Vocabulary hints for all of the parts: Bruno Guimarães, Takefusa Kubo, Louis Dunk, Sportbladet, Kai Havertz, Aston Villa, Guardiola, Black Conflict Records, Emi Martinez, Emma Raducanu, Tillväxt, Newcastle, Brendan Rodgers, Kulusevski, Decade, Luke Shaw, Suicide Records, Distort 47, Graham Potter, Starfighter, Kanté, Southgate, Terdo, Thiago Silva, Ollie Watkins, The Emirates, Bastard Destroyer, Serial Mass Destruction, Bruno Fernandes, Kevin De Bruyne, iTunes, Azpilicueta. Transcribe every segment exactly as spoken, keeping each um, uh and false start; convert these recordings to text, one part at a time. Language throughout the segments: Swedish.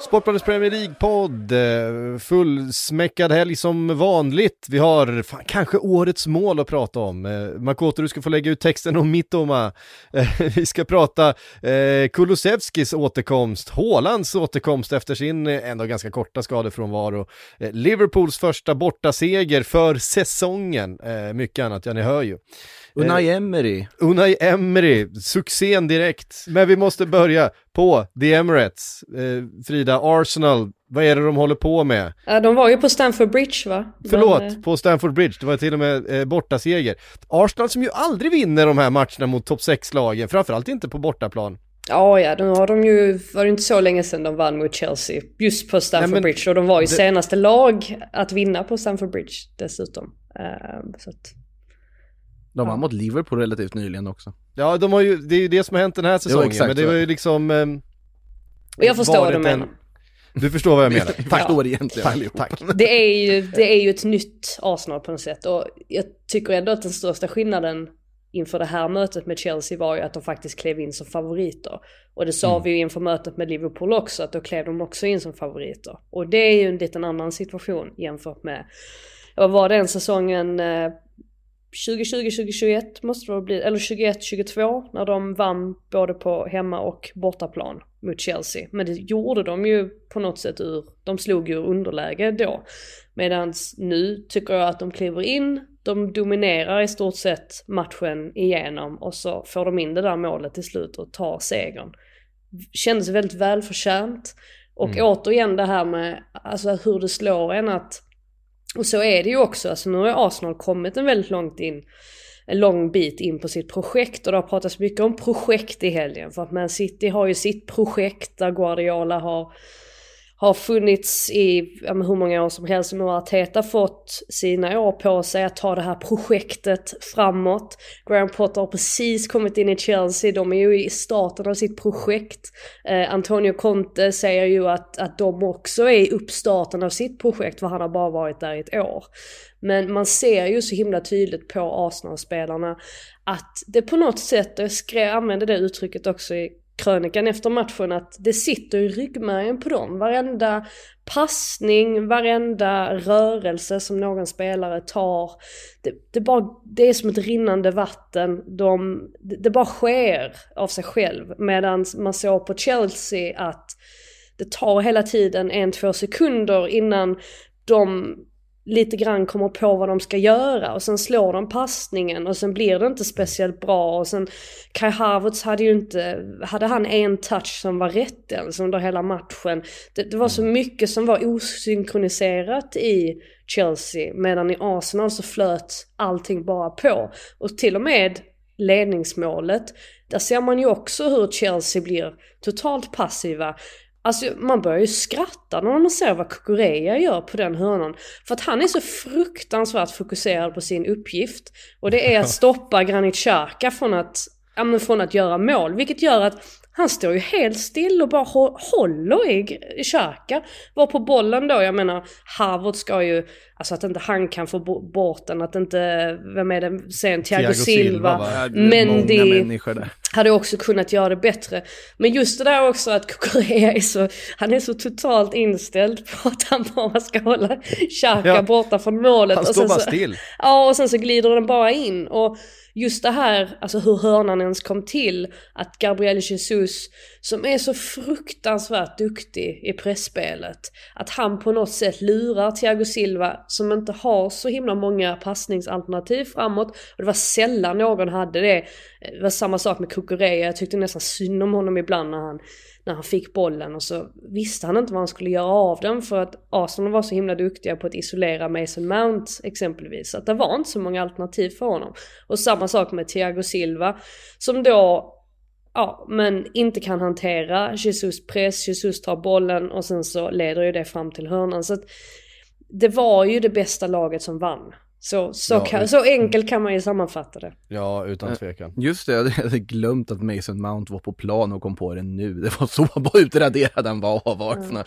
Sportbladets Premier League-podd, fullsmäckad helg som vanligt. Vi har fan, kanske årets mål att prata om. Makoto, du ska få lägga ut texten om Mitoma. Vi ska prata Kulusevskis återkomst, Haalands återkomst efter sin ändå ganska korta skadefrånvaro, Liverpools första bortaseger för säsongen, mycket annat, ja ni hör ju. Unai Emery. Unai Emery, succén direkt. Men vi måste börja på The Emirates. Frida, Arsenal, vad är det de håller på med? De var ju på Stamford Bridge, va? Förlåt, de... på Stamford Bridge. Det var till och med bortaseger. Arsenal som ju aldrig vinner de här matcherna mot topp sex-lagen, framförallt inte på bortaplan. Ja, ja, de har de ju, var det inte så länge sedan de vann mot Chelsea just på Stamford Nej, men, Bridge. Och de var ju det... senaste lag att vinna på Stamford Bridge dessutom. Så att... De var ja. mot Liverpool relativt nyligen också. Ja, de har ju, det är ju det som har hänt den här säsongen. Jo, exakt, men det var ju liksom... Eh, och jag förstår vad du menar. Du förstår vad jag menar. Jag förstår ja. egentligen. Tack, tack. Det, är ju, det är ju ett nytt Arsenal på något sätt. Och jag tycker ändå att den största skillnaden inför det här mötet med Chelsea var ju att de faktiskt klev in som favoriter. Och det sa mm. vi ju inför mötet med Liverpool också, att då klev de också in som favoriter. Och det är ju en liten annan situation jämfört med... Vad var den säsongen... Eh, tjugo tjugo tjugo tjugoett måste det bli, eller tjugoett tjugotvå, när de vann både på hemma och bortaplan mot Chelsea. Men det gjorde de ju på något sätt ur, de slog ju underläge då. Medan nu tycker jag att de kliver in, de dominerar i stort sett matchen igenom och så får de in det där målet till slut och tar segern. Kändes väldigt välförtjänt. Och mm. återigen det här med alltså, hur det slår en att... Och så är det ju också, alltså nu har Arsenal kommit en väldigt långt in, en lång bit in på sitt projekt, och det har pratats mycket om projekt i helgen för att Man City har ju sitt projekt där Guardiola har, har funnits i ja, hur många år som helst, och Arteta fått sina år på sig att ta det här projektet framåt. Graham Potter har precis kommit in i Chelsea, de är ju i starten av sitt projekt. Eh, Antonio Conte säger ju att, att de också är i uppstarten av sitt projekt, för han har bara varit där i ett år. Men man ser ju så himla tydligt på Arsenal-spelarna att det på något sätt, jag skrev, använde det uttrycket också i krönikan efter matchen, att det sitter i ryggmärgen på dem. Varenda passning, varenda rörelse som någon spelare tar, det, det, bara, det är som ett rinnande vatten. De, det bara sker av sig själv. Medan man såg på Chelsea att det tar hela tiden en, två sekunder innan de lite grann kommer på vad de ska göra, och sen slår de passningen och sen blir det inte speciellt bra, och sen Kai Havertz hade ju inte hade han en touch som var rätt ens under hela matchen. Det, det var så mycket som var osynkroniserat i Chelsea, medan i Arsenal så flöt allting bara på, och till och med ledningsmålet, där ser man ju också hur Chelsea blir totalt passiva. Alltså man börjar ju skratta när man ser vad Cucurella gör på den hörnan. För att han är så fruktansvärt fokuserad på sin uppgift. Och det är att stoppa Granit Xhaka från att, ja, från att göra mål. Vilket gör att han står ju helt still och bara håller i Xhaka. Var på bollen då, jag menar Havertz ska ju, alltså att inte han kan få bort den. Att inte, vem är det sen, Thiago, Thiago Silva. Silva men det... hade också kunnat göra det bättre. Men just det där också att Cucurella är så, han är så totalt inställd på att han bara ska hålla Xhaka ja. borta från målet. Han står och bara så, still. Ja, och sen så glider den bara in. Och just det här, alltså hur hörnan ens kom till, att Gabriel Jesus, som är så fruktansvärt duktig i pressspelet, att han på något sätt lurar Thiago Silva, som inte har så himla många passningsalternativ framåt. Och det var sällan någon hade det. Det var samma sak med Cucurella. Jag tyckte nästan synd om honom ibland när han, när han fick bollen. Och så visste han inte vad han skulle göra av den, för att Arsenal var så himla duktiga på att isolera Mason Mount exempelvis. Att det var inte så många alternativ för honom. Och samma sak med Thiago Silva, som då ja, men inte kan hantera Jesus press. Jesus tar bollen och sen så leder ju det fram till hörnan. Så att det var ju det bästa laget som vann. Så, så, ja, kan, så enkelt kan man ju sammanfatta det. Ja, utan tvekan. Just det, jag hade glömt att Mason Mount var på plan och kom på det nu. Det var så bara utraderad han var av Arsenal.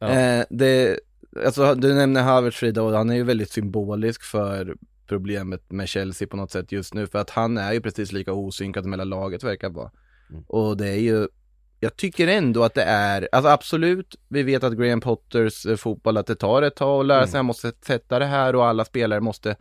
Ja. Eh, det, alltså, du nämnde Havertz, Frida, och han är ju väldigt symbolisk för problemet med Chelsea på något sätt just nu. För att han är ju precis lika osynkad mellan laget verkar vara. Mm. Och det är ju, jag tycker ändå att det är, alltså absolut, vi vet att Graham Potters fotboll, att det tar ett tag och lära sig, mm. han måste sätta det här och alla spelare måste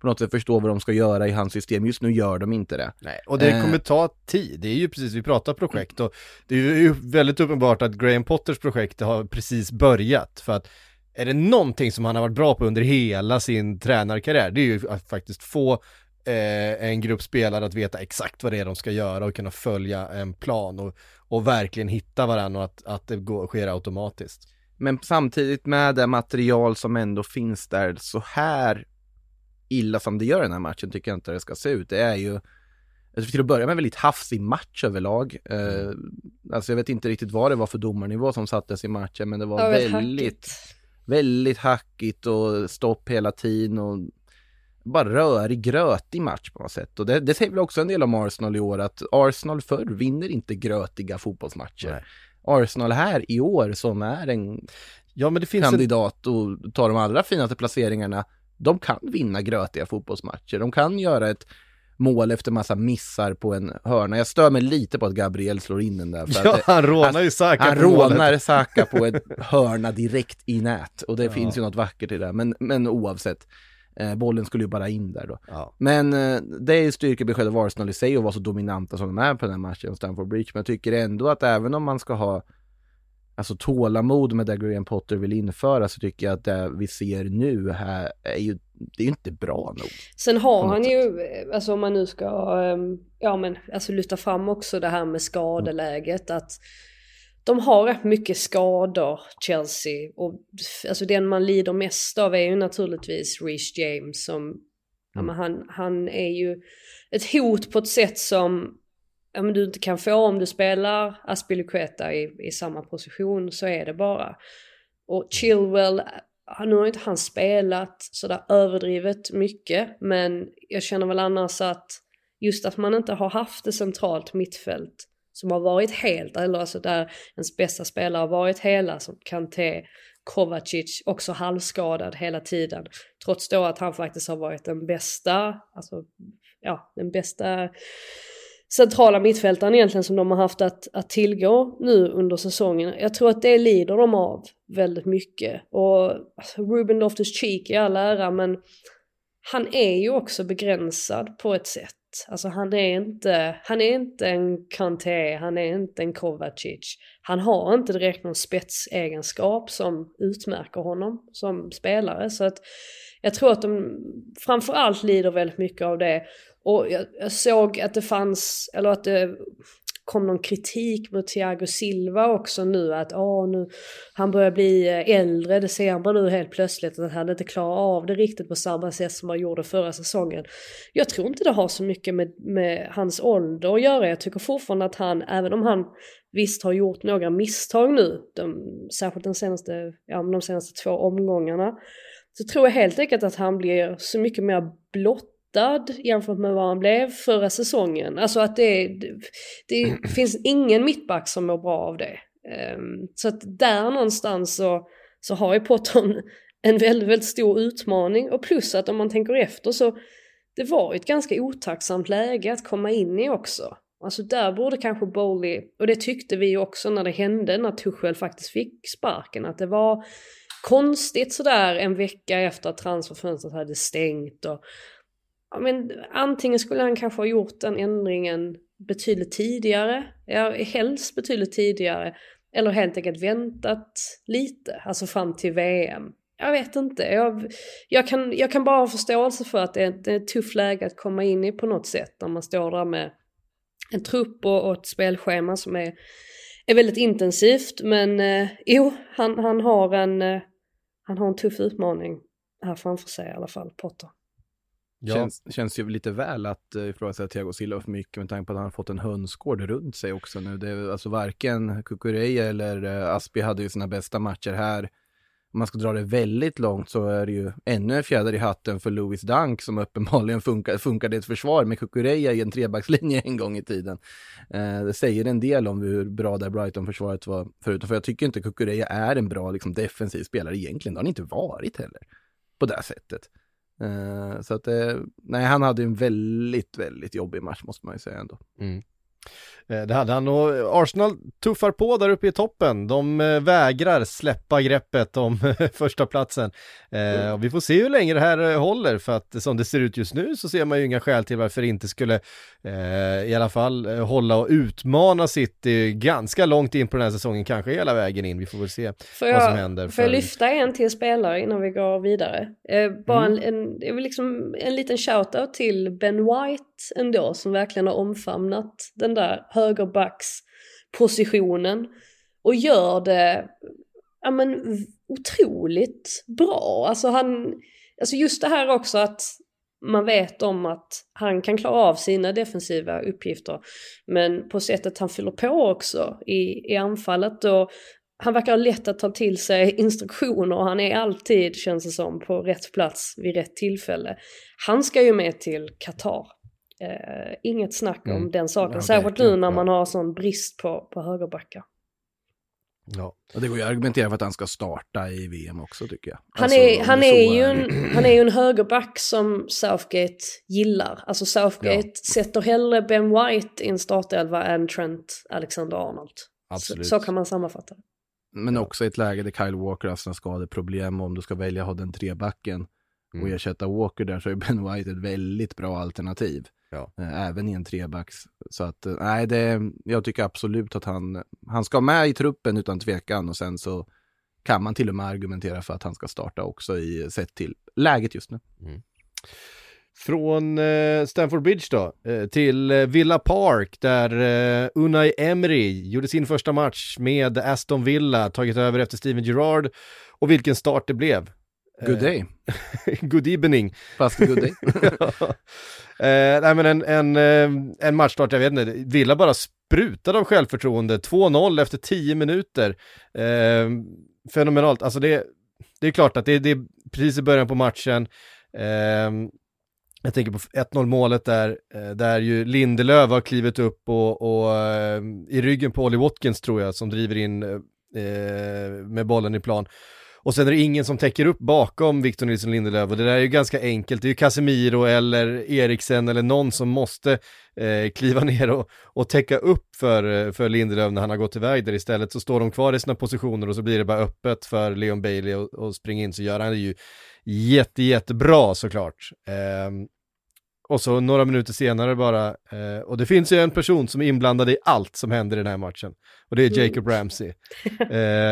på något sätt förstå vad de ska göra i hans system. Just nu gör de inte det. Nej, och det eh. kommer ta tid. Det är ju precis, vi pratar projekt och det är ju väldigt uppenbart att Graham Potters projekt har precis börjat, för att är det någonting som han har varit bra på under hela sin tränarkarriär, det är ju att faktiskt få Eh, en grupp spelare att veta exakt vad det är de ska göra och kunna följa en plan och, och verkligen hitta varandra och att, att det går, sker automatiskt. Men samtidigt med det material som ändå finns där, så här illa som det gör den här matchen tycker jag inte det ska se ut. Det är ju, jag tycker att börja med en väldigt hafsig match överlag. Eh, alltså jag vet inte riktigt vad det var för domarnivå som sattes i matchen, men det var, det var väldigt, hackigt. väldigt hackigt och stopp hela tiden och bara rör i grötig match på något sätt. Och det, det säger väl också en del om Arsenal i år, att Arsenal förr vinner inte grötiga fotbollsmatcher. Nej. Arsenal här i år, som är en ja, men det finns kandidat en... och tar de allra finaste placeringarna, de kan vinna grötiga fotbollsmatcher. De kan göra ett mål efter massa missar på en hörna. Jag stör mig lite på att Gabriel slår in den där. För ja, att det, han rånar ju Saka han, på Han rånar Saka på en hörna direkt i nät. Och det ja. finns ju något vackert i det. Men, men oavsett, Eh, bollen skulle ju bara in där då. Ja. Men eh, det är ju styrkebesked av Arsenal i sig och vara så dominanta som de är på den här matchen mot Stamford Bridge. Men jag tycker ändå att även om man ska ha alltså tålamod med det Graham Potter vill införa, så tycker jag att det vi ser nu här är ju, det är ju inte bra nog. Sen har han sätt. ju, alltså om man nu ska ja men alltså lyfta fram också det här med skadeläget, mm. att de har rätt mycket skador, Chelsea. Och alltså den man lider mest av är ju naturligtvis Reece James. Som, mm. ja, men han, han är ju ett hot på ett sätt som ja, men du inte kan få om du spelar Azpilicueta i, i samma position. Så är det bara. Och Chilwell, nu har inte han spelat sådär överdrivet mycket. Men jag känner väl annars att just att man inte har haft ett centralt mittfält som har varit helt, eller alltså där ens bästa spelare har varit hela, som Kanté, Kovacic, också halvskadad hela tiden. Trots då att han faktiskt har varit den bästa, alltså, ja, den bästa centrala mittfältaren egentligen som de har haft att, att tillgå nu under säsongen. Jag tror att det lider de av väldigt mycket. Och alltså, Ruben Loftus-Cheek i all ära, men han är ju också begränsad på ett sätt. Alltså han är inte han är inte en Kanté, han är inte en Kovacic. Han har inte direkt någon spetsegenskap som utmärker honom som spelare, så att jag tror att de framförallt lider väldigt mycket av det. Och jag, jag såg att det fanns, eller att det kom någon kritik mot Thiago Silva också nu, att åh, nu, han börjar bli äldre, det ser man nu helt plötsligt, att han inte klarar av det riktigt på samma sätt som han gjorde förra säsongen. Jag tror inte det har så mycket med, med hans ålder att göra. Jag tycker fortfarande att han, även om han visst har gjort några misstag nu, de, särskilt de senaste, ja, de senaste två omgångarna, så tror jag helt enkelt att han blir så mycket mer blott jämfört med vad han blev förra säsongen. Alltså att det, det, det finns ingen mittback som mår bra av det. Um, så att där någonstans så, så har ju Potter en väldigt, väldigt stor utmaning. Och plus att om man tänker efter, så det var ett ganska otacksamt läge att komma in i också. Alltså där borde kanske Bowley, och det tyckte vi också när det hände, när Tuchel faktiskt fick sparken, att det var konstigt sådär en vecka efter att transferfönstret hade stängt. Och, ja, men antingen skulle han kanske ha gjort den ändringen betydligt tidigare, ja, helst betydligt tidigare, eller helt enkelt väntat lite, alltså fram till V M. Jag vet inte, jag, jag, kan, jag kan bara ha förståelse för att det är ett tufft läge att komma in i på något sätt när man står där med en trupp och, och ett spelschema som är, är väldigt intensivt. Men eh, jo, han, han, har en, eh, han har en tuff utmaning här framför sig i alla fall, Potter. Ja. Känns, känns ju lite väl att eh, ifrågasätta Thiago Silva för mycket med tanke på att han har fått en hönsgård runt sig också nu. Det är, alltså varken Cucurella eller eh, Aspi hade ju sina bästa matcher här. Om man ska dra det väldigt långt så är det ju ännu en fjäder i hatten för Louis Dunk som uppenbarligen funkar, funkade i ett försvar med Cucurella i en trebackslinje en gång i tiden. Eh, det säger en del om hur bra där Brighton-försvaret var förut. För jag tycker inte Cucurella är en bra liksom, defensiv spelare egentligen. Det har han inte varit heller på det sättet. Eh, så att, eh, nej, han hade en väldigt, väldigt jobbig match måste man ju säga ändå. Mm. Det hade han, och Arsenal tuffar på där uppe i toppen. De vägrar släppa greppet om första platsen. Mm. Och vi får se hur länge det här håller, för att som det ser ut just nu så ser man ju inga skäl till varför det inte skulle eh, i alla fall hålla och utmana City ganska långt in på den här säsongen, kanske hela vägen in. Vi får väl se får jag, vad som händer. För... Får jag lyfta en till spelare innan vi går vidare? Eh, bara mm. en, en, liksom en liten shoutout till Ben White ändå, som verkligen har omfamnat den där högerbackspositionen och gör det, ja, men, otroligt bra. Alltså, han, alltså just det här också att man vet om att han kan klara av sina defensiva uppgifter, men på sättet han fyller på också i, i anfallet, och han verkar ha lätt att ta till sig instruktioner, och han är alltid, känns det som, på rätt plats vid rätt tillfälle. Han ska ju med till Qatar. Uh, inget snack om mm. den saken, ja, särskilt nu när man har sån brist på, på högerbackar. Ja, och det går ju att argumentera för att han ska starta i V M också, tycker jag. Han, alltså, är, han, är, så... ju en, han är ju en högerback som Southgate gillar. Alltså Southgate ja. sätter hellre Ben White i en startelva än Trent Alexander-Arnold. Absolut. Så, så kan man sammanfatta det. Men ja. också i ett läge där Kyle Walker har sina skadeproblem, om du ska välja att ha den trebacken mm. och ersätta Walker där, så är Ben White ett väldigt bra alternativ. Ja. Även i en trebacks. Så att, nej, det, jag tycker absolut att han, han ska med i truppen utan tvekan, och sen så kan man till och med argumentera för att han ska starta också i sett till läget just nu. Mm. Från eh, Stamford Bridge då, eh, till eh, Villa Park där eh, Unai Emery gjorde sin första match med Aston Villa, tagit över efter Steven Gerrard, och vilken start det blev. Good day. Good evening. Fast good day. ja. Eh, nej, men en, en, en matchstart, jag vet inte, Villa bara sprutade av självförtroende. två noll efter tio minuter. Eh, fenomenalt. Alltså det, det är klart att det, det är precis i början på matchen. Eh, jag tänker på ett noll-målet där, där ju Lindelöf har klivit upp och, och i ryggen på Ollie Watkins, tror jag, som driver in eh, med bollen i plan. Och sen är det ingen som täcker upp bakom Victor Nilsson Lindelöf, och det där är ju ganska enkelt. Det är ju Casemiro eller Eriksen eller någon som måste eh, kliva ner och, och täcka upp för, för Lindelöf när han har gått iväg där. Istället så står de kvar i sina positioner, och så blir det bara öppet för Leon Bailey och, och springa in, så gör han det ju jätte, jättebra såklart. Eh, och så några minuter senare bara, eh, och det finns ju en person som är inblandad i allt som händer i den här matchen, och det är Jacob Ramsey. Eh,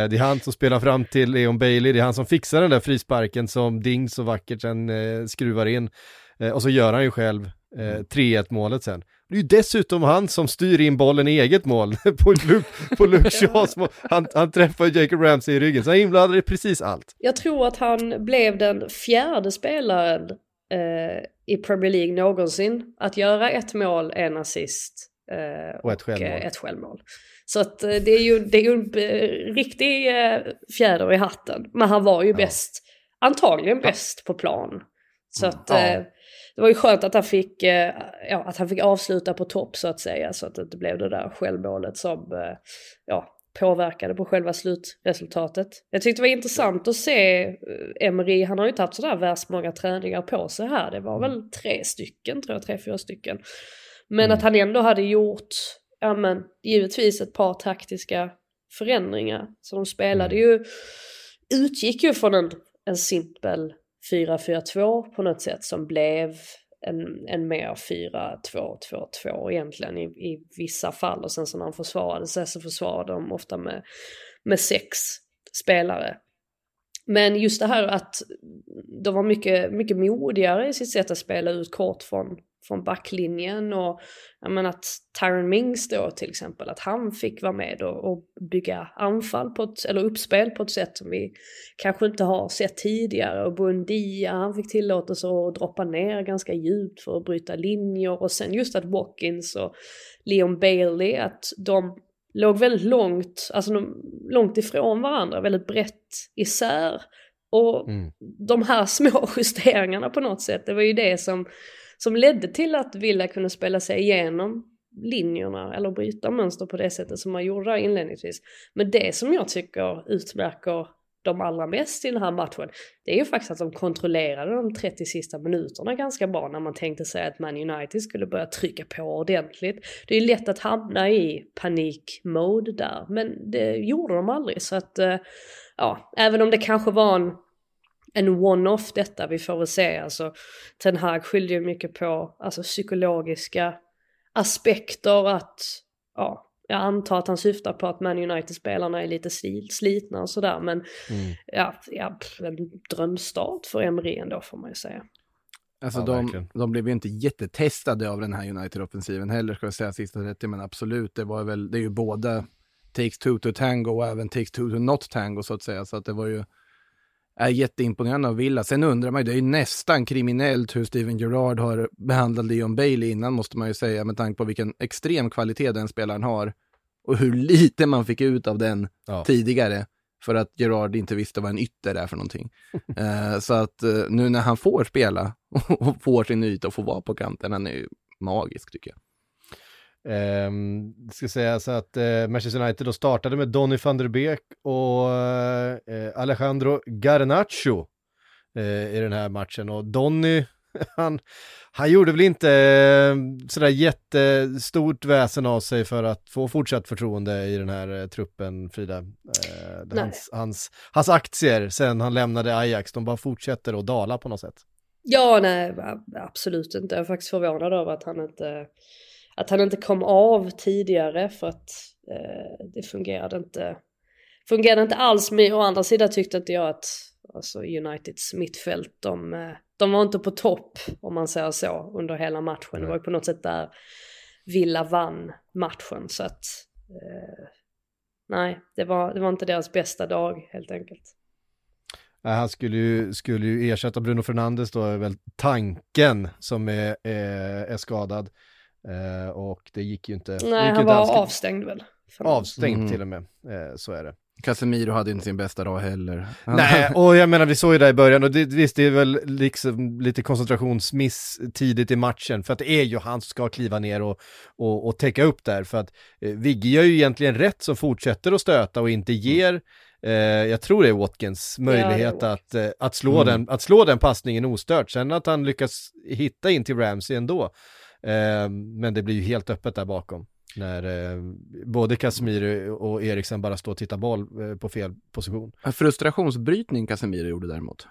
det är han som spelar fram till Leon Bailey, det är han som fixar den där frisparken som Ding så vackert sen eh, skruvar in, eh, och så gör han ju själv eh, tre ett-målet sen. Det är ju dessutom han som styr in bollen i eget mål på Luke, på Luke Shaws mål. Han, han träffar Jacob Ramsey i ryggen, så han inblandade i precis allt. Jag tror att han blev den fjärde spelaren Uh, i Premier League någonsin att göra ett mål, en assist uh, och ett självmål. Och, uh, ett självmål. Så att, uh, det är ju, det är ju en uh, riktig uh, fjäder i hatten. Men han var ju ja. bäst, antagligen bäst på plan. Så mm. att, uh, ja. det var ju skönt att han fick, uh, ja, att han fick avsluta på topp, så att säga. Så att det blev det där självmålet som uh, ja, påverkade på själva slutresultatet. Jag tyckte det var intressant att se Emery, han har ju inte haft sådär värst många träningar på sig här. Det var väl tre stycken, tror jag, tre, fyra stycken. Men mm. att han ändå hade gjort, ja men, givetvis ett par taktiska förändringar. Så de spelade mm. ju, utgick ju från en, en simpel fyra fyra två på något sätt som blev en, en mer fyra två två två egentligen i, i vissa fall. Och sen så när han försvarade sig så försvarade de ofta med, med sex spelare. Men just det här att de var mycket, mycket modigare i sitt sätt att spela ut kort från, från backlinjen. Och jag menar, att Tyron Mings då till exempel, att han fick vara med och, och bygga anfall på ett, eller uppspel på ett sätt som vi kanske inte har sett tidigare. Och Buendia, han fick tillåtelse att droppa ner ganska djupt för att bryta linjer. Och sen just att Watkins och Leon Bailey, att de låg väldigt långt, alltså de, långt ifrån varandra, väldigt brett isär. Och mm. de här små justeringarna på något sätt, det var ju det som, som ledde till att Villa kunde spela sig igenom linjerna eller bryta mönster på det sättet som man gjorde inledningsvis. Men det som jag tycker utmärker de allra mest i den här matchen, det är ju faktiskt att de kontrollerade de trettio sista minuterna ganska bra när man tänkte sig att Man United skulle börja trycka på ordentligt. Det är ju lätt att hamna i panikmode där, men det gjorde de aldrig. Så att, ja, även om det kanske var en, en one-off detta, vi får väl se. Alltså, Ten Hag skyllde ju mycket på alltså, psykologiska aspekter, att ja, jag antar att han syftar på att Man United-spelarna är lite slitna och sådär. Men mm. ja, ja, en drömstart för Emery ändå får man ju säga. Alltså ja, de, de blev ju inte jättetestade av den här United-offensiven heller, ska jag säga, sista trettio. Men absolut, det var väl, det är ju både takes two to tango och även takes two to not tango så att säga. Så att det var ju är jätteimponerande av Villa. Sen undrar man ju, det är ju nästan kriminellt hur Steven Gerrard har behandlat Leon Bailey innan, måste man ju säga, med tanke på vilken extrem kvalitet den spelaren har och hur lite man fick ut av den ja. tidigare, för att Gerrard inte visste vad en ytter är för någonting. uh, så att uh, nu när han får spela och får sin yta och får vara på kanten, han är ju magisk tycker jag. Um, ska säga så att uh, Manchester United då startade med Donny van de Beek och uh, Alejandro Garnacho uh, i den här matchen, och Donny han, han gjorde väl inte uh, sådär jättestort väsen av sig för att få fortsatt förtroende i den här uh, truppen, Frida. uh, hans, hans, hans aktier sen han lämnade Ajax, de bara fortsätter att dala på något sätt. Ja, nej, absolut inte. Jag är faktiskt förvånad över att han inte Att han inte kom av tidigare, för att eh, det fungerade inte, fungerade inte alls. Men å andra sidan tyckte inte jag att alltså Uniteds mittfält, de, de var inte på topp om man säger så under hela matchen. Mm. Det var ju på något sätt där Villa vann matchen. Så att eh, nej, det var, det var inte deras bästa dag helt enkelt. Han skulle ju, skulle ju ersätta Bruno Fernandes då, är väl tanken, som är, är, är skadad. Uh, och det gick ju inte. Nej, gick han inte var anska... avstängd väl. Avstängd mm. till och med, uh, så är det. Casemiro hade inte sin bästa dag heller. Nej, och jag menar, vi såg ju det i början, och det, visst, det är väl liksom lite koncentrationsmiss tidigt i matchen, för att det är ju han som ska kliva ner och, och, och täcka upp där, för att eh, Vigge gör ju egentligen rätt som fortsätter att stöta och inte ger eh, jag tror det är Watkins möjlighet ja, är Watkins. Att, eh, att, slå mm. den, att slå den passningen ostört, sen att han lyckas hitta in till Ramsey ändå. Eh, men det blir ju helt öppet där bakom när eh, både Casemiro och Eriksen bara står och tittar boll eh, på fel position. En frustrationsbrytning Casemiro gjorde däremot.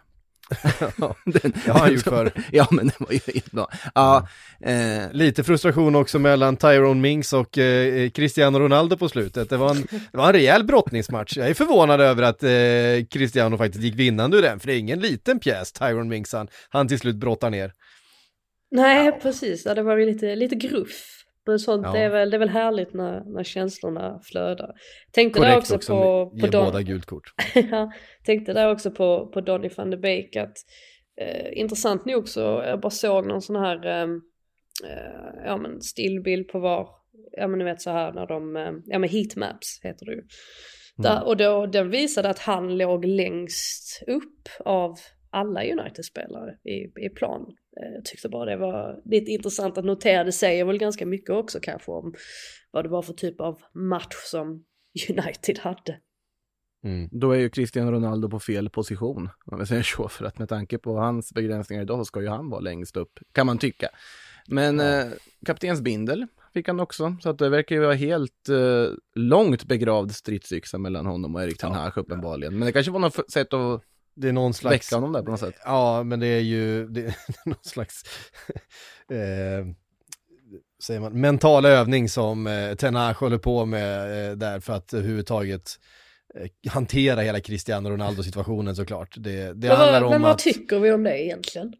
Ja, den, jag har ju för. Ja, men det var ju helt bra. Ja, eh. Lite frustration också mellan Tyrone Mings och eh, Cristiano Ronaldo på slutet. Det var en, det var en rejäl brottningsmatch. Jag är förvånad över att eh, Cristiano faktiskt gick vinnande ur den, för det är ingen liten pjäs Tyrone Mings han, han till slut brottar ner. Nej, ja. precis. Ja, det var ju lite, lite gruff. Men sånt, ja. det, är väl, det är väl härligt när, när känslorna flödar. Tänkte där också, också på, på Don... båda gult kort. Ja, tänkte där också på, på Donny van de Beek. Att, eh, intressant nog så jag bara såg någon sån här eh, ja, men stillbild på var, ja men ni vet så här när de, eh, ja men heatmaps heter det ju. Där, mm. Och då, den visade att han låg längst upp av alla United-spelare i, i plan. Jag tyckte bara det var lite intressant att notera. Det säger väl ganska mycket också kanske om vad det var för typ av match som United hade. Mm. Då är ju Cristiano Ronaldo på fel position, om jag säger så, för att med tanke på hans begränsningar idag så ska ju han vara längst upp, kan man tycka. Men ja. eh, kaptens bindel fick han också, så att det verkar ju vara helt eh, långt begravd stridsyxa mellan honom och Erik ten Hag uppenbarligen. Men det kanske var något sätt att det är någon slags väcka honom där på något sätt. Ja, men det är ju det är någon slags eh, säger man, mental övning som eh, ten Hag håller på med eh, där för att överhuvudtaget eh, hantera hela Cristiano Ronaldo-situationen såklart. Det, det handlar om men vad att... tycker vi om det egentligen?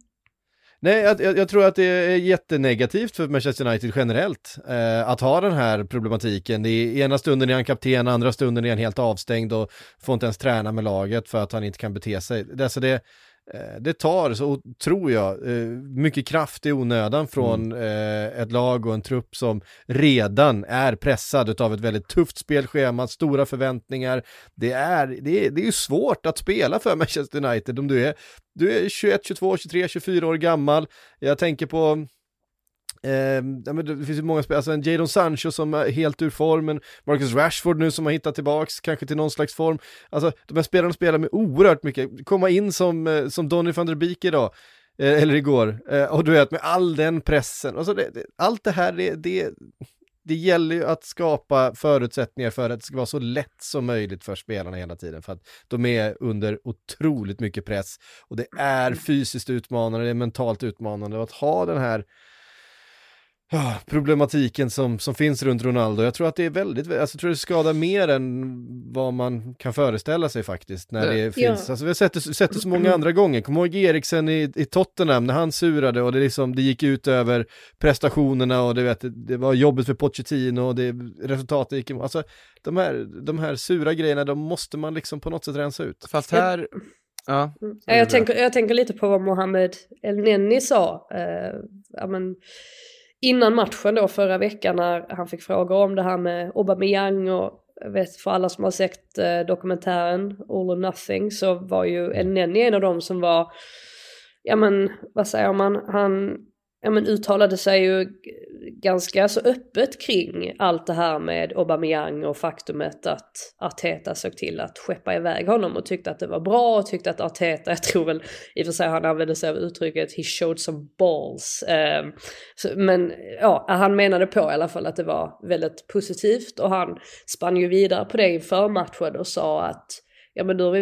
Nej, jag, jag tror att det är jättenegativt för Manchester United generellt eh, att ha den här problematiken. Det är, ena stunden är han kapten, andra stunden är han helt avstängd och får inte ens träna med laget för att han inte kan bete sig. Det, alltså det, eh, det tar, så tror jag, eh, mycket kraft i onödan från mm. eh, ett lag och en trupp som redan är pressad av ett väldigt tufft spelschema, stora förväntningar. Det är det är, det är svårt att spela för Manchester United om du är Du är tjugoett, tjugotvå, tjugotre, tjugofyra år gammal. Jag tänker på... Eh, det finns ju många spelare. Alltså en Jadon Sancho som är helt ur formen. Marcus Rashford nu som har hittat tillbaks. Kanske till någon slags form. Alltså de här spelarna spelar med oerhört mycket. Komma in som, som Donny van de Beek idag. Eh, eller igår. Eh, och du vet, med all den pressen. Alltså, det, det, allt det här, det, det, det gäller ju att skapa förutsättningar för att det ska vara så lätt som möjligt för spelarna hela tiden. För att de är under otroligt mycket press. Och det är fysiskt utmanande, det är mentalt utmanande. Och att ha den här ja, problematiken som, som finns runt Ronaldo. Jag tror att det är väldigt, alltså, jag tror det skadar mer än vad man kan föreställa sig faktiskt. När det ja. finns, alltså, vi har sett det, sett det så många andra gånger. Kommer ihåg Eriksen i, i Tottenham när han surade och det, liksom, det gick ut över prestationerna och det, vet, det var jobbigt för Pochettino och det, resultatet gick emot. Alltså, de, här, de här sura grejerna, de måste man liksom på något sätt rensa ut. Fast här... Ja, jag, tänker, jag tänker lite på vad Mohamed El-Neni sa. Uh, ja, men... Innan matchen då förra veckan när han fick frågor om det här med Aubameyang och vet, för alla som har sett eh, dokumentären All or Nothing så var ju El-Neni en av dem som var, ja men vad säger man, han ja, men, uttalade sig ju ganska så öppet kring allt det här med Aubameyang och faktumet att Arteta såg till att skeppa iväg honom och tyckte att det var bra och tyckte att Arteta, jag tror väl i och för sig han använde sig av uttrycket he showed some balls, eh, så, men ja, han menade på i alla fall att det var väldigt positivt och han spann ju vidare på det inför matchen och sa att ja men då vi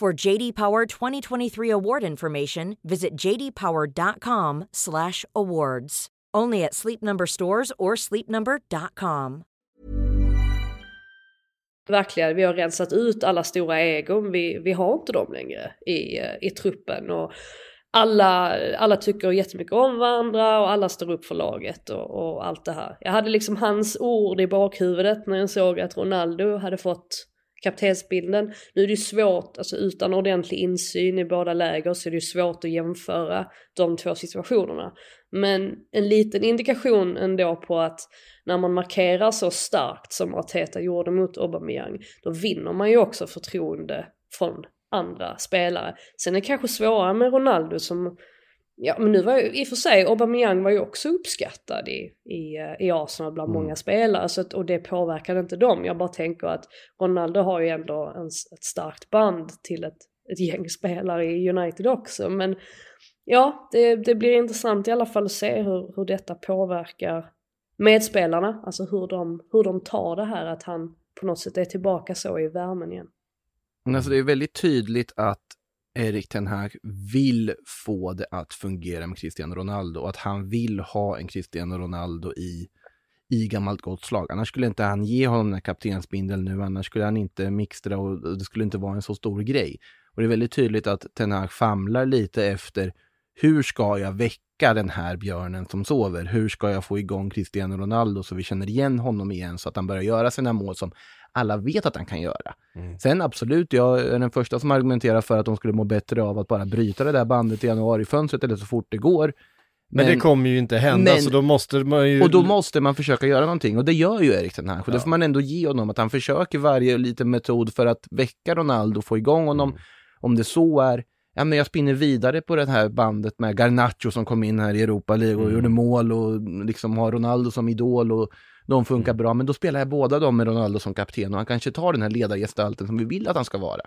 For J D Power twenty twenty-three award information, visit j d power dot com slash awards. Only at Sleep Number stores or sleep number dot com. Verkligen, vi har rensat ut alla stora egon. Vi, vi har inte dem längre i, i truppen. Och alla, alla tycker jättemycket om varandra och alla står upp för laget och, och allt det här. Jag hade liksom hans ord i bakhuvudet när jag såg att Ronaldo hade fått... kaptensbilden. Nu är det ju svårt, alltså utan ordentlig insyn i båda läger så är det ju svårt att jämföra de två situationerna. Men en liten indikation ändå på att när man markerar så starkt som Arteta gjorde mot Aubameyang, då vinner man ju också förtroende från andra spelare. Sen är det kanske svårare med Ronaldo som, ja men nu var ju, i och för sig, Aubameyang var ju också uppskattad i, i, i Arsenal bland många spelare så att, och det påverkade inte dem. Jag bara tänker att Ronaldo har ju ändå en, ett starkt band till ett, ett gäng spelare i United också. Men ja, det, det blir intressant i alla fall att se hur, hur detta påverkar medspelarna. Alltså hur de, hur de tar det här att han på något sätt är tillbaka så i värmen igen. Alltså det är väldigt tydligt att Erik ten Hag vill få det att fungera med Cristiano Ronaldo och att han vill ha en Cristiano Ronaldo i, i gammalt gott slag. Annars skulle inte han ge honom den här kaptensbindeln nu, annars skulle han inte mixtra och det skulle inte vara en så stor grej. Och det är väldigt tydligt att ten Hag famlar lite efter hur ska jag väcka den här björnen som sover? Hur ska jag få igång Cristiano Ronaldo så vi känner igen honom igen så att han börjar göra sina mål som alla vet att han kan göra. Mm. Sen absolut, jag är den första som argumenterar för att de skulle må bättre av att bara bryta det där bandet i januarifönstret eller så fort det går. Men, men det kommer ju inte hända, men, så då måste man ju... Och då måste man försöka göra någonting, och det gör ju Erik ten Hag. Och ja. Det får man ändå ge honom, att han försöker varje liten metod för att väcka Ronaldo, få igång honom. Mm. Om det så är... Ja, men jag spinner vidare på det här bandet med Garnacho som kom in här i Europa League och mm. gjorde mål och liksom har Ronaldo som idol och de funkar mm. bra. Men då spelar jag båda dem med Ronaldo som kapten, och han kanske tar den här ledargestalten som vi vill att han ska vara.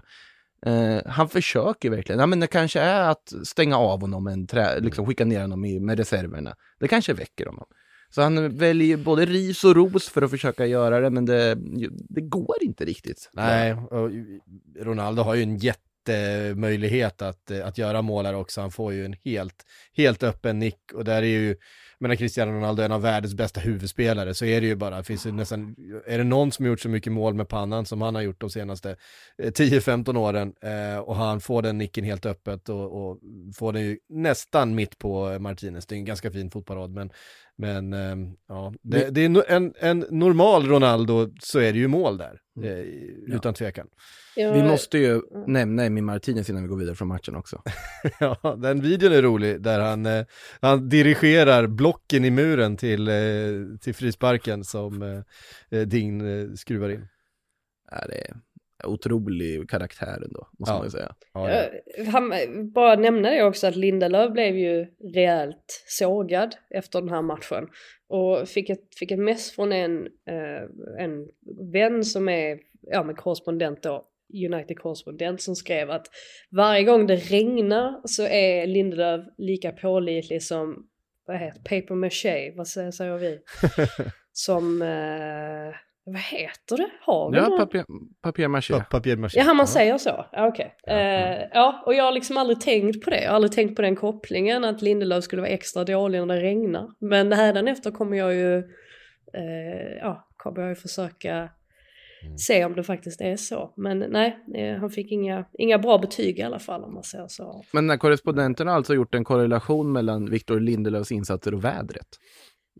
Uh, han försöker verkligen. Ja, men det kanske är att stänga av honom en trä, liksom skicka ner honom i, med reserverna. Det kanske väcker honom. Så han väljer både ris och ros för att försöka göra det, men det, det går inte riktigt. Nej, och Ronaldo har ju en jätte möjlighet att, att göra mål här också. Han får ju en helt, helt öppen nick, och där är ju, menar, Cristiano Ronaldo är en av världens bästa huvudspelare, så är det ju bara, finns ju nästan, är det någon som har gjort så mycket mål med pannan som han har gjort de senaste tio femton åren, eh, och han får den nicken helt öppet och, och får den ju nästan mitt på Martinez. Det är en ganska fin fotparad, men, men eh, ja, det, det är en, en normal Ronaldo, så är det ju mål där. Mm. Utan ja. tvekan. Ja. Vi måste ju nämna Emi Martinez innan vi går vidare från matchen också. Ja, den videon är rolig där han, eh, han dirigerar blocken i muren till, eh, till frisparken som eh, Ding eh, skruvar in. Ja, det är otrolig karaktär ändå, måste ja. man ju säga. Ja, ja. Han, bara nämna det också att Lindelöf blev ju rejält sågad efter den här matchen. Och fick ett, fick ett mess från en, eh, en vän som är ja, med korrespondent då, United-korrespondent, som skrev att varje gång det regnar så är Lindelöf lika pålitlig som, vad heter, papier-mâché, vad säger, säger vi? Som... Eh, vad heter det? Har vi ja, papier, papier-mâché. Papier-mâché. Ja, man säger så. Ja, okay. ja, uh, ja. ja, och jag har liksom aldrig tänkt på det. Jag har aldrig tänkt på den kopplingen att Lindelöf skulle vara extra dålig när det regnar. Men hädanefter kommer jag ju uh, ja, kommer jag ju försöka mm. se om det faktiskt är så. Men nej, eh, han fick inga, inga bra betyg i alla fall, om man säger så. Men när korrespondenten har alltså gjort en korrelation mellan Victor Lindelöfs insatser och vädret.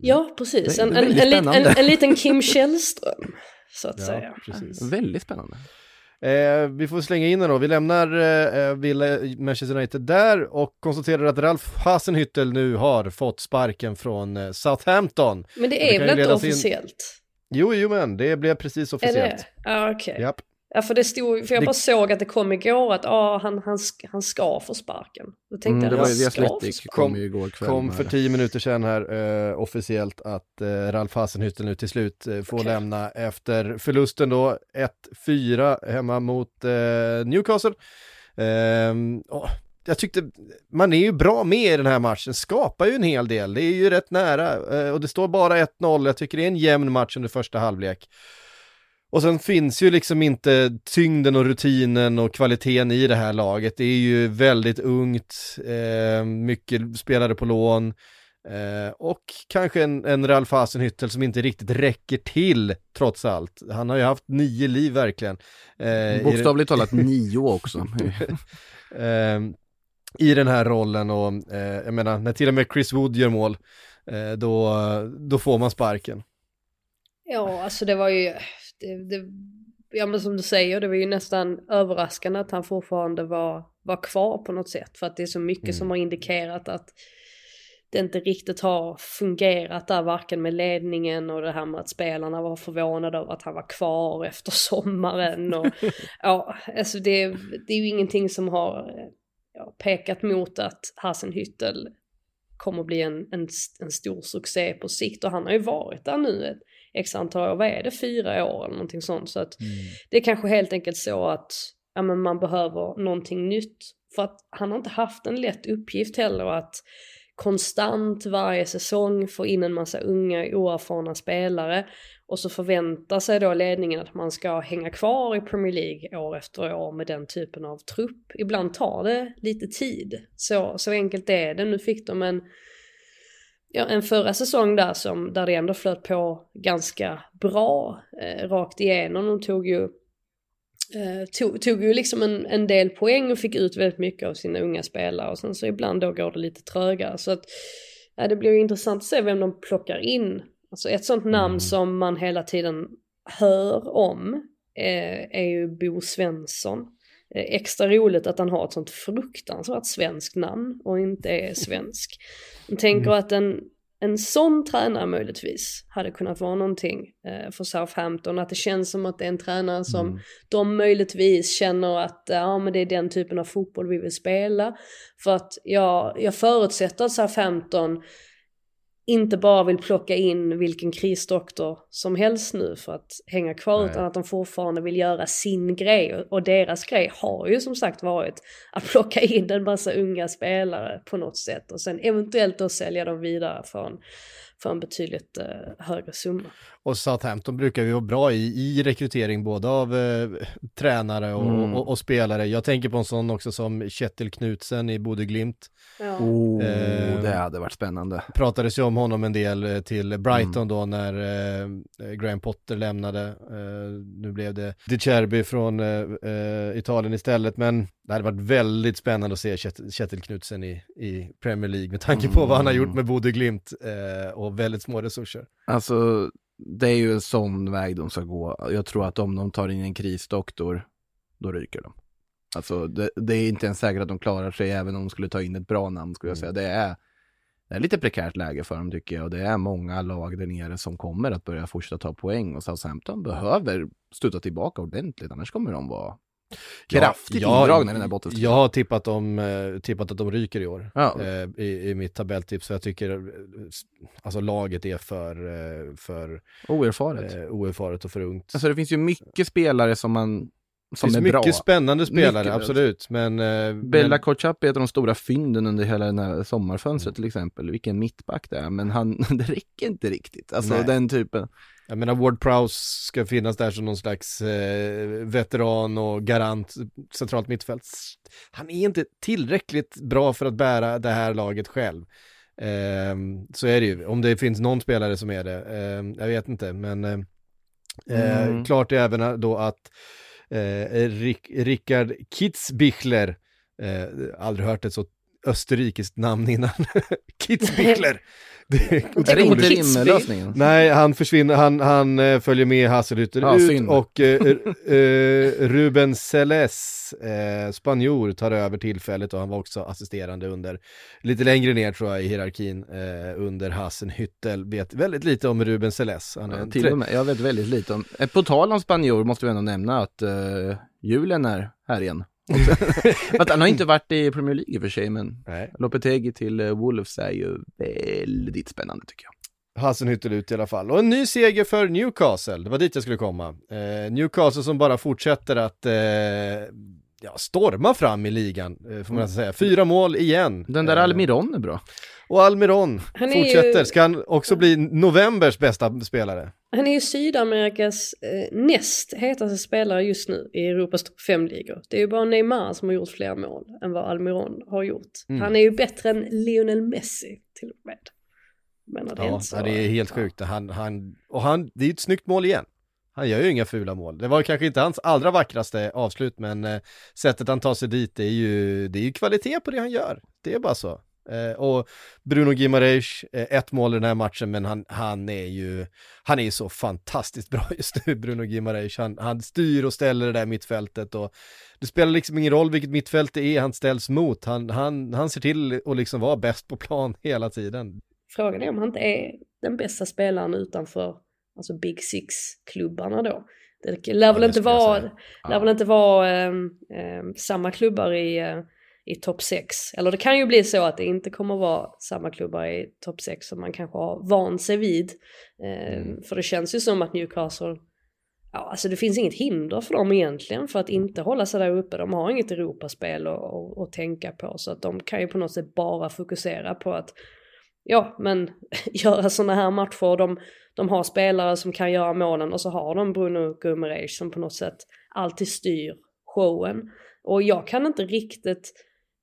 Ja, precis. En, en, en, en, en liten Kim Källström, så att ja, säga. Precis. Väldigt spännande. Eh, vi får slänga in den då. Vi lämnar eh, Villa, Manchester United där, och konstaterar att Ralph Hasenhüttl nu har fått sparken från eh, Southampton. Men det är det väl inte officiellt? In... Jo, jo, men det blev precis officiellt. Är det? Ah, okay. Japp. Ja, för det stod, för jag bara det... såg att det kom igår att ah, han, han, han ska få sparken. Då tänkte mm, jag, det var ju Athletic kom igår kväll. Kom för tio minuter sedan här eh, officiellt att eh, Ralph Hasenhüttl nu till slut eh, får okay. lämna efter förlusten då ett fyra hemma mot eh, Newcastle. Eh, oh, jag tyckte man är ju bra med i den här matchen. Skapar ju en hel del. Det är ju rätt nära eh, och det står bara ett noll. Jag tycker det är en jämn match under första halvlek. Och sen finns ju liksom inte tyngden och rutinen och kvaliteten i det här laget. Det är ju väldigt ungt, eh, mycket spelare på lån eh, och kanske en, en Ralph Hasenhüttl som inte riktigt räcker till trots allt. Han har ju haft nio liv verkligen. Eh, Bokstavligt talat nio också. eh, I den här rollen, och eh, jag menar när till och med Chris Wood gör mål eh, då, då får man sparken. Ja, alltså det var ju... Det, det, ja, men som du säger, det var ju nästan överraskande att han fortfarande var, var kvar på något sätt, för att det är så mycket mm. som har indikerat att det inte riktigt har fungerat där, varken med ledningen och det här med att spelarna var förvånade över att han var kvar efter sommaren och ja, alltså det, det är ju ingenting som har ja, pekat mot att Hasenhüttl kommer bli en, en, en stor succé på sikt, och han har ju varit där nu ett X antal år, vad är det, fyra år eller någonting sånt, så att mm. det är kanske helt enkelt så att ja, men man behöver någonting nytt, för att han har inte haft en lätt uppgift heller att konstant varje säsong få in en massa unga oerfarna spelare och så förväntar sig då ledningen att man ska hänga kvar i Premier League år efter år med den typen av trupp. Ibland tar det lite tid, så, så enkelt är det. Nu fick de en Ja, en förra säsong där, som, där det ändå flöt på ganska bra eh, rakt igenom. De tog ju, eh, tog, tog ju liksom en, en del poäng och fick ut väldigt mycket av sina unga spelare. Och sen så ibland då går det lite trögare. Så att, ja, det blir ju intressant att se vem de plockar in. Alltså ett sånt namn som man hela tiden hör om är ju Bo Svensson. Extra roligt att han har ett sånt fruktansvärt svenskt namn och inte är svensk. Jag tänker mm. att en, en sån tränare möjligtvis hade kunnat vara någonting för Southampton. Att det känns som att det är en tränare som mm. de möjligtvis känner att ja, men det är den typen av fotboll vi vill spela. För att jag, jag förutsätter att Southampton inte bara vill plocka in vilken krisdoktor som helst nu för att hänga kvar, Nej. utan att de fortfarande vill göra sin grej, och deras grej har ju som sagt varit att plocka in en massa unga spelare på något sätt och sen eventuellt då sälja dem vidare för en, för en betydligt eh, högre summa. Och Southampton brukar ju vara bra i, i rekrytering både av eh, tränare och, mm. och, och, och spelare. Jag tänker på en sån också som Kjetil Knutsen i Bodø Glimt. Ja. Oh, eh, det hade varit spännande. Pratades ju om honom en del till Brighton mm. då när eh, Graham Potter lämnade. Eh, nu blev det Di Cerbi från eh, Italien istället, men det hade varit väldigt spännande att se Kjetil Knutsen i, i Premier League med tanke på mm. vad han har gjort med Bodø Glimt eh, och väldigt små resurser. Alltså det är ju en sån väg de ska gå. Jag tror att om de tar in en krisdoktor då ryker de. Alltså det, det är inte ens säkert att de klarar sig även om de skulle ta in ett bra namn, skulle jag säga. Det är, det är lite prekärt läge för dem tycker jag, och det är många lag där nere som kommer att börja fortsätta ta poäng och Southampton behöver studsa tillbaka ordentligt, annars kommer de vara kraftigt ja, indragna i den här bottenstriden. Jag har tippat, om, tippat att de ryker i år ja. eh, i, i mitt tabelltips, för jag tycker alltså laget är för, för oerfaret. Eh, oerfaret och för ungt. Alltså det finns ju mycket spelare som man som det är mycket bra. Spännande spelare, mycket absolut. Men, Bella men... Kotschap är ett av de stora fynden under hela den här sommarfönstret till exempel. Vilken mittback det är, men han, det räcker inte riktigt. Alltså Nej. den typen. Jag menar Ward Prowse ska finnas där som någon slags eh, veteran och garant centralt mittfält. Han är inte tillräckligt bra för att bära det här laget själv. Eh, så är det ju. Om det finns någon spelare som är det. Eh, jag vet inte, men eh, mm. eh, klart är även då att Eh, Rick, Richard Kitzbichler, eh, aldrig hört ett så österrikiskt namn innan. Kitzbichler. Det är, är det inte rimlösningen? Nej, han försvinner, han, han följer med Hasenhüttl ja, ut synd. Och eh, eh, Ruben Celes, eh, spanjor, tar över tillfället, och han var också assisterande under lite längre ner tror jag i hierarkin eh, under Hasenhüttl. Vet väldigt lite om Ruben Celes. Han är ja, till och med, jag vet väldigt lite om. På tal om spanjor måste vi ändå nämna att eh, julen är här igen. Han har inte varit i Premier League i och för sig, men Nej. Lopetegi till Wolves är ju väldigt spännande tycker jag. Hasenhüttl ut i alla fall. Och en ny seger för Newcastle, det var dit jag skulle komma. eh, Newcastle som bara fortsätter att eh, ja, storma fram i ligan eh, får man mm. säga. Fyra mål igen. Den där eh. Almirón är bra. Och Almirón fortsätter, ju... ska han också bli novembers bästa spelare. Han är ju Sydamerikas eh, näst hetaste spelare just nu i Europas topp fem ligor. Det är ju bara Neymar som har gjort fler mål än vad Almirón har gjort. Mm. Han är ju bättre än Lionel Messi till och med. Men ja, det, så... det är helt sjukt. Han, han, och han, det är ju ett snyggt mål igen. Han gör ju inga fula mål. Det var kanske inte hans allra vackraste avslut, men eh, sättet han tar sig dit, det är ju, det är ju kvalitet på det han gör. Det är bara så. Eh, och Bruno Guimarães eh, ett mål i den här matchen, men han, han är ju han är ju så fantastiskt bra just nu. Bruno Guimarães, han, han styr och ställer det där mittfältet, och det spelar liksom ingen roll vilket mittfält det är han ställs mot, han, han, han ser till att liksom vara bäst på plan hela tiden. Frågan är om han inte är den bästa spelaren utanför alltså Big Six-klubbarna då. Det lär väl ja, inte vara lär ja. väl inte vara eh, eh, samma klubbar i eh, i topp sex. Eller det kan ju bli så att det inte kommer att vara samma klubbar i topp sex som man kanske har van sig vid. Mm. Eh, för det känns ju som att Newcastle, ja, alltså det finns inget hinder för dem egentligen för att inte hålla sig där uppe. De har inget Europaspel att, att, att tänka på, så att de kan ju på något sätt bara fokusera på att ja, men göra sådana här matcher. De, de har spelare som kan göra målen, och så har de Bruno Guimarães som på något sätt alltid styr showen. Och jag kan inte riktigt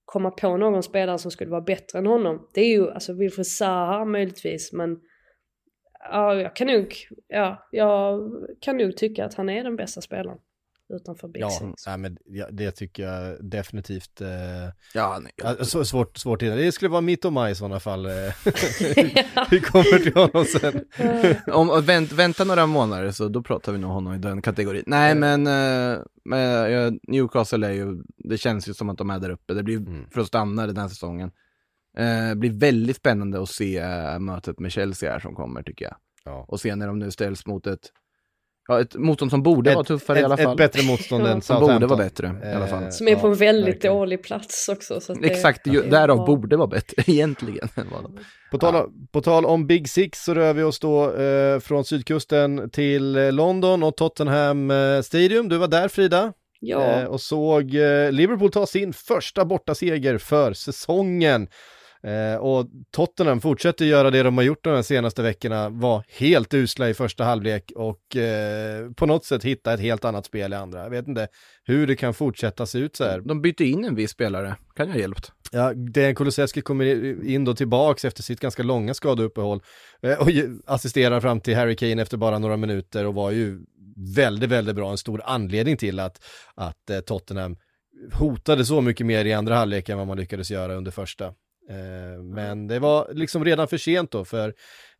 komma på någon spelare som skulle vara bättre än honom. Det är ju alltså Wilfried Zaha möjligtvis, men ja, jag kan nog ja, jag kan nog tycka att han är den bästa spelaren utanför Big Six. Ja, men det tycker jag definitivt. Eh, ja, nej, jag... så svårt svårt innan. Det skulle vara Mitoma i sådana fall. Vi kommer till honom sen. Om vänt, vänta några månader så då pratar vi nog honom i den kategorin. Nej, men eh, men Newcastle är ju, det känns ju som att de är där uppe. Det blir mm. för att stanna den här säsongen. Eh, blir väldigt spännande att se eh, mötet med Chelsea här som kommer, tycker jag. Ja. Och se när de nu ställs mot ett, ja, ett motstånd som borde ett, vara tuffare ett, i alla fall. Ett bättre motstånd än som borde vara bättre i alla fall. Som är på en väldigt ja, dålig plats också. Så att exakt, det, ju, ja, därav ja. borde vara bättre egentligen. På tal, ja. på tal om Big Six så rör vi oss då eh, från sydkusten till London och Tottenham Stadium. Du var där, Frida. Ja. Eh, och såg eh, Liverpool ta sin första bortaseger för säsongen. Eh, och Tottenham fortsätter göra det de har gjort de senaste veckorna, var helt usla i första halvlek och eh, på något sätt hitta ett helt annat spel i andra. Jag vet inte hur det kan fortsätta se ut så här. De bytte in en viss spelare, kan jag ha hjälpt. Ja, den Kulusevski kommer in då tillbaks efter sitt ganska långa skadeuppehåll eh, och assisterar fram till Harry Kane efter bara några minuter och var ju väldigt, väldigt bra. En stor anledning till att, att eh, Tottenham hotade så mycket mer i andra halvlek än vad man lyckades göra under första. Men det var liksom redan för sent då, för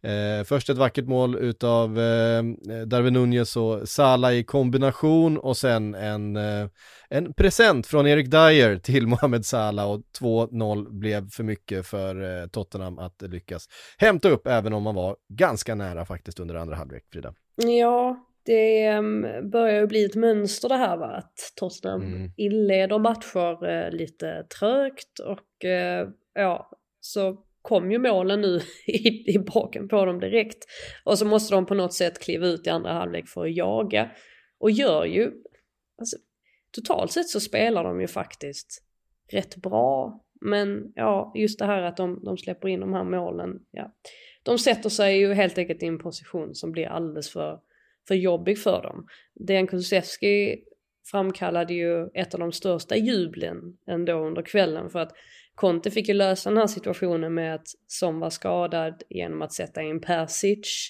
eh, först ett vackert mål utav eh, Darwin Núñez och Salah i kombination och sen en, eh, en present från Eric Dyer till Mohamed Salah och två noll blev för mycket för eh, Tottenham att lyckas hämta upp, även om man var ganska nära faktiskt under andra halvlek, Frida. Ja, det börjar ju bli ett mönster det här, va? Att Tottenham mm. inleder matcher eh, lite trögt och eh, ja, så kom ju målen nu i, i baken på dem direkt. Och så måste de på något sätt kliva ut i andra halvlek för att jaga. Och gör ju, alltså, totalt sett så spelar de ju faktiskt rätt bra. Men ja, just det här att de, de släpper in de här målen. Ja. De sätter sig ju helt enkelt i en position som blir alldeles för, för jobbig för dem. Dejan Kulusevski framkallade ju ett av de största jublen ändå under kvällen, för att Conte fick ju lösa den här situationen med att som var skadad genom att sätta in Persic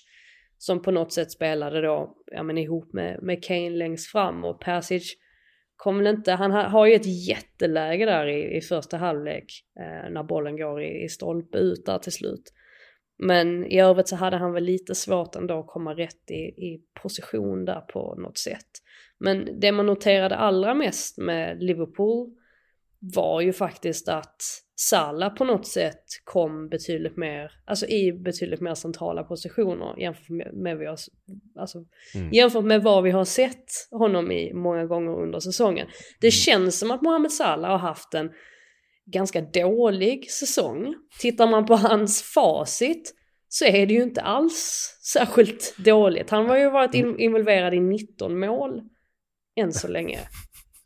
som på något sätt spelade då, ja, men ihop med, med Kane längst fram, och Persic kom väl inte, han har, har ju ett jätteläge där i, i första halvlek eh, när bollen går i, i stolpe ut där till slut, men i övrigt så hade han väl lite svårt ändå att komma rätt i, i position där på något sätt. Men det man noterade allra mest med Liverpool var ju faktiskt att Salah på något sätt kom betydligt mer, alltså i betydligt mer centrala positioner jämfört med, med vi har, alltså, mm. jämfört med vad vi har sett honom i många gånger under säsongen. Det mm. känns som att Mohamed Salah har haft en ganska dålig säsong. Tittar man på hans facit så är det ju inte alls särskilt dåligt. Han har ju varit in- involverad i nitton mål än så länge.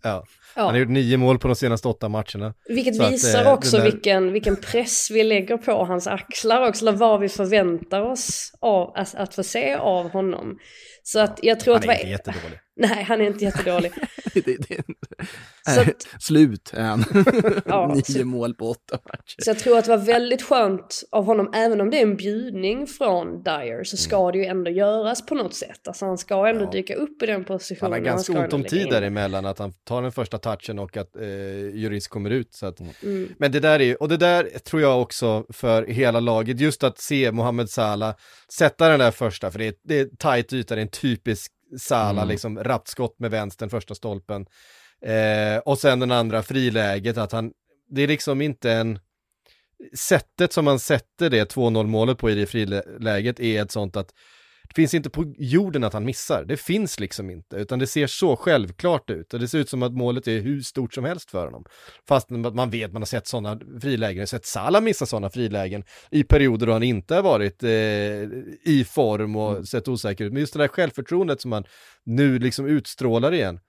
Ja. Ja. Han har gjort nio mål på de senaste åtta matcherna. Vilket så visar att, eh, också där... vilken, vilken press vi lägger på hans axlar också, vad vi förväntar oss av, att, att få se av honom. Så att jag tror han att är att... inte jättedålig. Nej, han är inte jättedålig. det, det, det... Så att... Slut är han. Ja, nio så... mål på åtta matcher. Så jag tror att det var väldigt skönt av honom, även om det är en bjudning från Dyer, så ska mm. det ju ändå göras på något sätt. Alltså han ska ändå ja. dyka upp i den positionen. Han har ganska ont om tid däremellan, att han tar den första touchen och att eh, Juris kommer ut. Så att, mm. Men det där är ju, och det där tror jag också för hela laget, just att se Mohamed Salah sätta den där första, för det är, det är tajt yta, det är en typisk Salah, mm. liksom rappt skott med vänstern, första stolpen. Eh, och sen den andra friläget, att han, det är liksom inte en, sättet som man sätter det två noll målet på i det friläget är ett sånt att det finns inte på jorden att han missar, det finns liksom inte, utan det ser så självklart ut och det ser ut som att målet är hur stort som helst för honom, fast man vet, man har sett sådana frilägen, sett Salah missa sådana frilägen i perioder då han inte har varit eh, i form och mm. sett osäker ut, men just det där självförtroendet som man nu liksom utstrålar igen.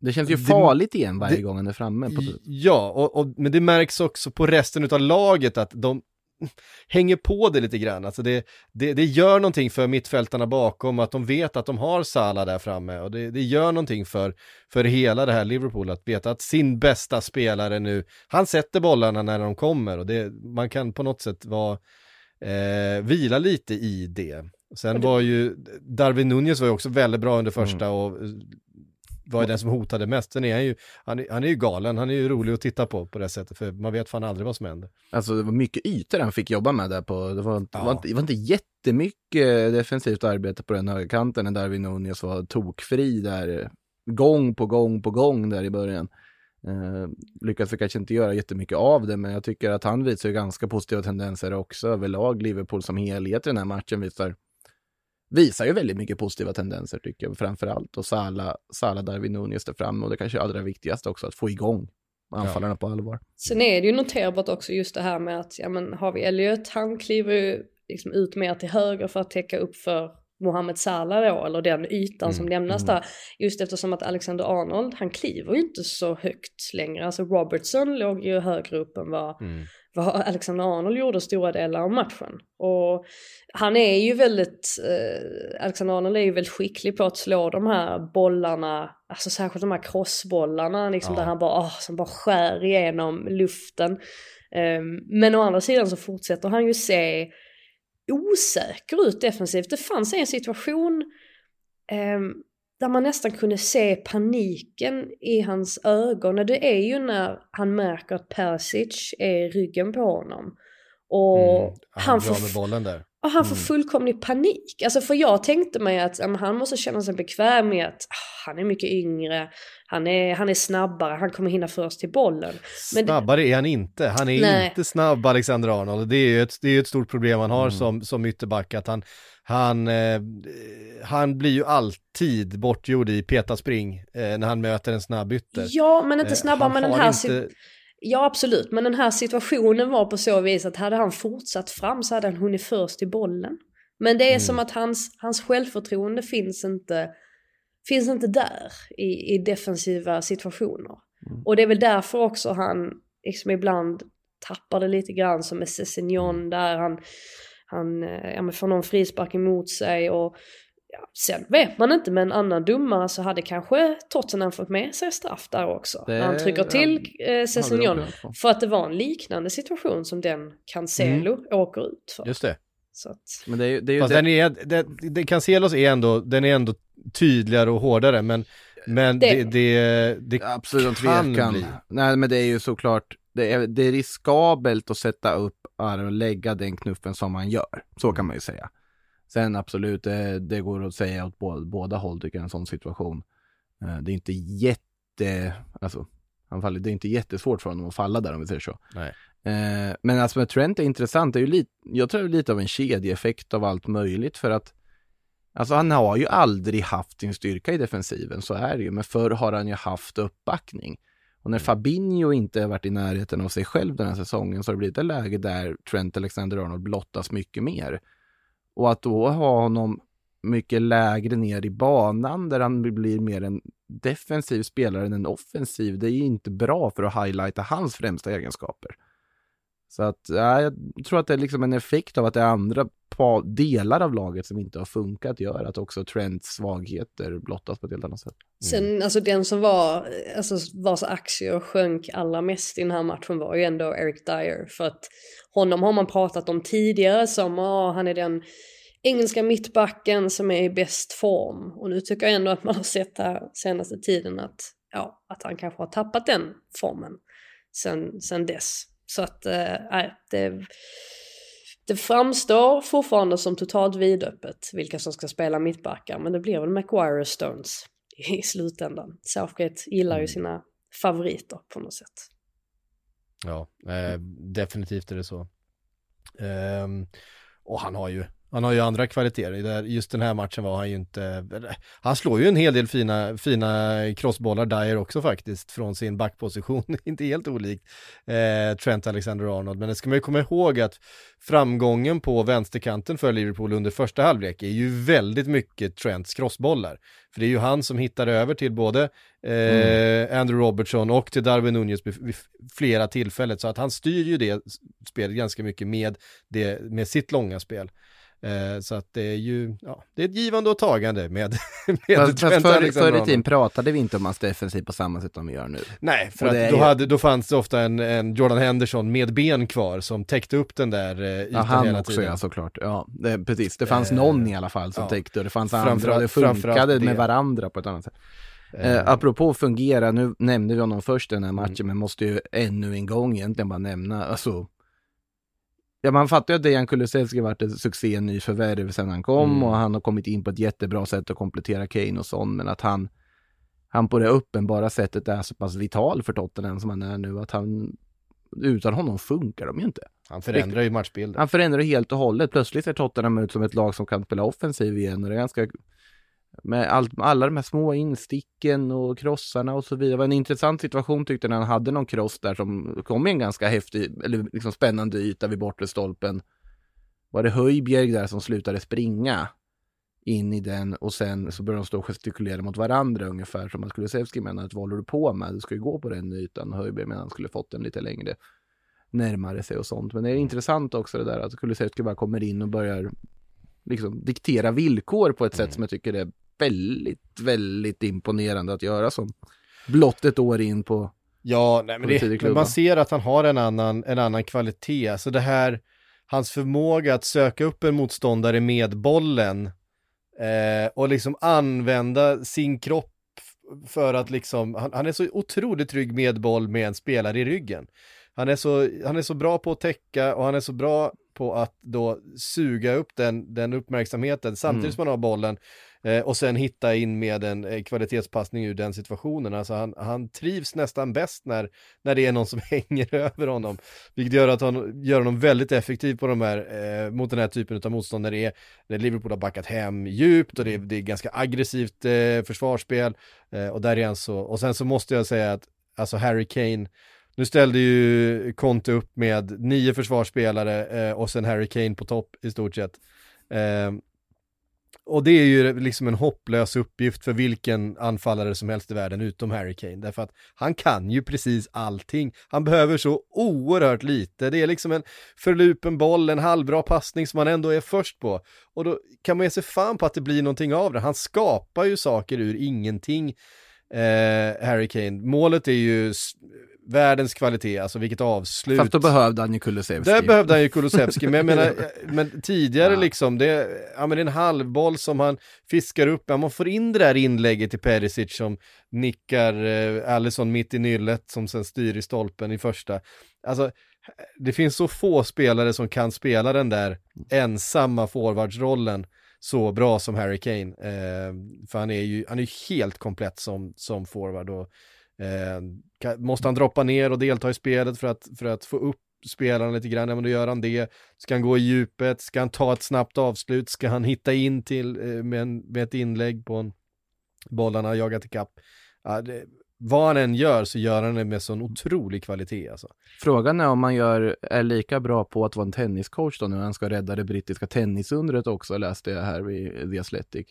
Det känns ju farligt igen varje det, gång han är framme. På ja, och, och, men det märks också på resten av laget att de hänger på det lite grann. Alltså det, det, det gör någonting för mittfältarna bakom att de vet att de har Salah där framme, och det, det gör någonting för, för hela det här Liverpool att veta att sin bästa spelare nu, han sätter bollarna när de kommer, och det, man kan på något sätt vara, eh, vila lite i det. Sen var ju Darwin Núñez var ju också väldigt bra under första mm. och var ju den som hotade mest. Sen är han ju, han är, han är ju galen, han är ju rolig att titta på på det sättet, för man vet fan aldrig vad som händer. Alltså det var mycket ytor han fick jobba med där på, det var inte, ja. var inte, det var inte jättemycket defensivt arbete på den högerkanten, där Darwin Núñez var tokfri där gång på gång på gång där i början. Eh, lyckades vi kanske inte göra jättemycket av det, men jag tycker att han visar ju ganska positiva tendenser också överlag. Liverpool som helhet i den här matchen visar visar ju väldigt mycket positiva tendenser tycker jag, framförallt, och Salah, Salah Darwin Núñez där fram, och det kanske är allra viktigaste också att få igång anfallarna ja. på allvar. Sen är det ju noterbart också just det här med att ja, men har vi Elliot, han kliver ju liksom ut mer till höger för att täcka upp för Mohamed Salah då, eller den ytan mm. som lämnas där, just eftersom att Alexander-Arnold, han kliver ju inte så högt längre, alltså Robertson låg ju högre upp än vad, mm. vad Alexander-Arnold gjorde stora delar av matchen, och han är ju väldigt eh, Alexander-Arnold är ju väldigt skicklig på att slå de här bollarna, alltså särskilt de här crossbollarna liksom, ja. där han bara, oh, som bara skär igenom luften, um, men å andra sidan så fortsätter han ju se osäker ut defensivt. Det fanns en situation eh, där man nästan kunde se paniken i hans ögon. Och det är ju när han märker att Persic är ryggen på honom. Och mm, han, han, får, med bollen där. Och han mm. får fullkomlig panik. Alltså, för jag tänkte mig att äm, han måste känna sig bekväm med att ah, han är mycket yngre. Han är, han är snabbare, han kommer hinna först till bollen. Men snabbare det, är han inte. Han är nej. inte snabb, Alexander-Arnold. Det är ju ett, det är ett stort problem han har mm. som, som ytterback. Att han, han, eh, han blir ju alltid bortgjord i peta spring eh, när han möter en snabb ytter. Ja, men inte snabbare. Eh, men den här inte... Ja, absolut. Men den här situationen var på så vis att hade han fortsatt fram så hade han hunnit först till bollen. Men det är mm. som att hans, hans självförtroende finns inte... finns inte där i, i defensiva situationer. Mm. Och det är väl därför också han liksom ibland tappar det lite grann, som med Sessegnon där han, han ja, får någon frispark emot sig, och ja, sen vet man inte, med en annan domare så hade kanske Tottenham fått med sig straff där också. Det, han trycker till eh, Sessegnon för att det var en liknande situation som den Cancelo mm. åker ut för. Just det. Så att... Men det är, det är ju det... den är, den, den Cancelos är ändå, den är ändå tydligare och hårdare, men men det det, det absolut kan bli. Nej, men det är ju såklart det är, det är riskabelt att sätta upp och lägga den knuffen som man gör. Så kan man ju säga. Sen absolut det, det går att säga åt båda, båda håll tycker jag, en sån situation. Det är inte jätte alltså han faller, det är inte jättesvårt för honom att falla där om vi säger så. Nej. Men alltså med Trent är intressant, det är ju lite, jag tror det är lite av en kedjeeffekt av allt möjligt, för att alltså han har ju aldrig haft sin styrka i defensiven, så är det ju, men förr har han ju haft uppbackning, och när Fabinho inte har varit i närheten av sig själv den här säsongen så har det blivit ett läge där Trent Alexander-Arnold blottas mycket mer, och att då ha honom mycket lägre ner i banan där han blir mer en defensiv spelare än en offensiv, det är ju inte bra för att highlighta hans främsta egenskaper. Så att, ja, jag tror att det är liksom en effekt av att det är andra par, delar av laget som inte har funkat, gör att också Trents svagheter blottas på ett helt annat sätt. Mm. Sen, alltså den som var, alltså vars aktier sjönk allra mest i den här matchen var ju ändå Eric Dyer, för att honom har man pratat om tidigare som, ah, han är den engelska mittbacken som är i bäst form, och nu tycker jag ändå att man har sett här senaste tiden att, ja, att han kanske har tappat den formen sen, sen dess. Så att äh, det, det framstår fortfarande som totalt vidöppet vilka som ska spela mittbackar. Men det blir väl Maguire och Stones i slutändan. Southgate gillar ju sina favoriter på något sätt. Ja, eh, definitivt är det så. Eh, och han har ju han har ju andra kvaliteter. Just den här matchen var han ju inte... Han slår ju en hel del fina, fina crossbollar, Dyer också faktiskt, från sin backposition. Inte helt olikt eh, Trent Alexander-Arnold. Men det ska man ju komma ihåg att framgången på vänsterkanten för Liverpool under första halvlek är ju väldigt mycket Trents crossbollar. För det är ju han som hittar över till både eh, mm. Andrew Robertson och till Darwin Núñez vid flera tillfällen. Så att han styr ju det spelet ganska mycket med, det, med sitt långa spel. Så att det är ju ja, det är ett givande och tagande med, med fast, fast förr, förr i tiden pratade vi inte om hans defensiv på samma sätt som vi gör nu. Nej, för att då, ju... hade, då fanns det ofta en, en Jordan Henderson med ben kvar som täckte upp den där eh, ytan ja, han hela också, tiden. Ja, såklart. Ja, det, precis. Det fanns eh, någon i alla fall som ja, täckte, och det fanns andra, det funkade med varandra på ett annat sätt. Eh, apropå fungera, nu nämnde vi honom först den här matchen, mm. men måste ju ännu en gång egentligen bara nämna, alltså, ja, man fattar ju att Dejan Kulusevski varit en succé, en ny förvärv sedan han kom, mm. och han har kommit in på ett jättebra sätt att komplettera Kane och sånt, men att han han på det uppenbara sättet är så pass vital för Tottenham som han är nu, att han, utan honom funkar de ju inte. Han förändrar riktigt ju matchbilden. Han förändrar helt och hållet. Plötsligt är Tottenham ut som ett lag som kan spela offensiv igen, och det är ganska, med all, alla de här små insticken och krossarna och så vidare. Det var en intressant situation tyckte när han hade någon kross där som kom i en ganska häftig, eller liksom spännande yta vid bortre stolpen. Var det Höjbjerg där som slutade springa in i den, och sen så började de stå och gestikulera mot varandra ungefär som att Kulusevski menade att vad håller du på med? Du ska ju gå på den ytan. Höjbjerg menade att han skulle fått den lite längre närmare sig och sånt. Men det är intressant också det där att Kulusevski bara kommer in och börjar liksom diktera villkor på ett sätt som jag tycker är väldigt, väldigt imponerande att göra som blott ett år in på. Ja, nej, men det, man ser att han har en annan, en annan kvalitet. Alltså det här, hans förmåga att söka upp en motståndare med bollen eh, och liksom använda sin kropp för att liksom, han, han är så otroligt trygg med boll med en spelare i ryggen. Han är så, han är så bra på att täcka, och han är så bra på att då suga upp den, den uppmärksamheten samtidigt mm. som man har bollen eh, och sen hitta in med en eh, kvalitetspassning ur den situationen. Alltså han, han trivs nästan bäst när, när det är någon som hänger över honom, vilket gör att han gör honom väldigt effektiv på de här, eh, mot den här typen av motstånd när det är, när Liverpool har backat hem djupt och det är, det är ganska aggressivt eh, försvarsspel eh, och där är han så. Och sen så måste jag säga att alltså Harry Kane, nu ställde ju Conte upp med nio försvarsspelare eh, och sen Harry Kane på topp i stort sett. Eh, och det är ju liksom en hopplös uppgift för vilken anfallare som helst i världen utom Harry Kane. Därför att han kan ju precis allting. Han behöver så oerhört lite. Det är liksom en förlupen boll, en halvbra passning som han ändå är först på. Och då kan man ju se fan på att det blir någonting av det. Han skapar ju saker ur ingenting, eh, Harry Kane. Målet är ju världens kvalitet, alltså vilket avslut. Fast då behövde han ju Kulusevski. Där behövde han ju Kulusevski, men jag menar, men tidigare ja. liksom, det, ja, men det är en halvboll som han fiskar upp, ja, man får in det där inlägget till Perisic som nickar eh, Alisson mitt i nyllet som sen styr i stolpen i första. Alltså, det finns så få spelare som kan spela den där ensamma forwardsrollen så bra som Harry Kane. Eh, för han är ju han är ju helt komplett som, som forward och Eh, måste han droppa ner och delta i spelet för att, för att få upp spelaren lite grann, ja, men då gör han det. Ska han gå i djupet, ska han ta ett snabbt avslut, ska han hitta in till eh, med, en, med ett inlägg på en bollarna jagat i kapp, ja, det, vad han än gör så gör han det med sån otrolig kvalitet alltså. Frågan är om man gör, är lika bra på att vara en tenniscoach då, när han ska rädda det brittiska tennisundret också, läste jag här vid The Athletic.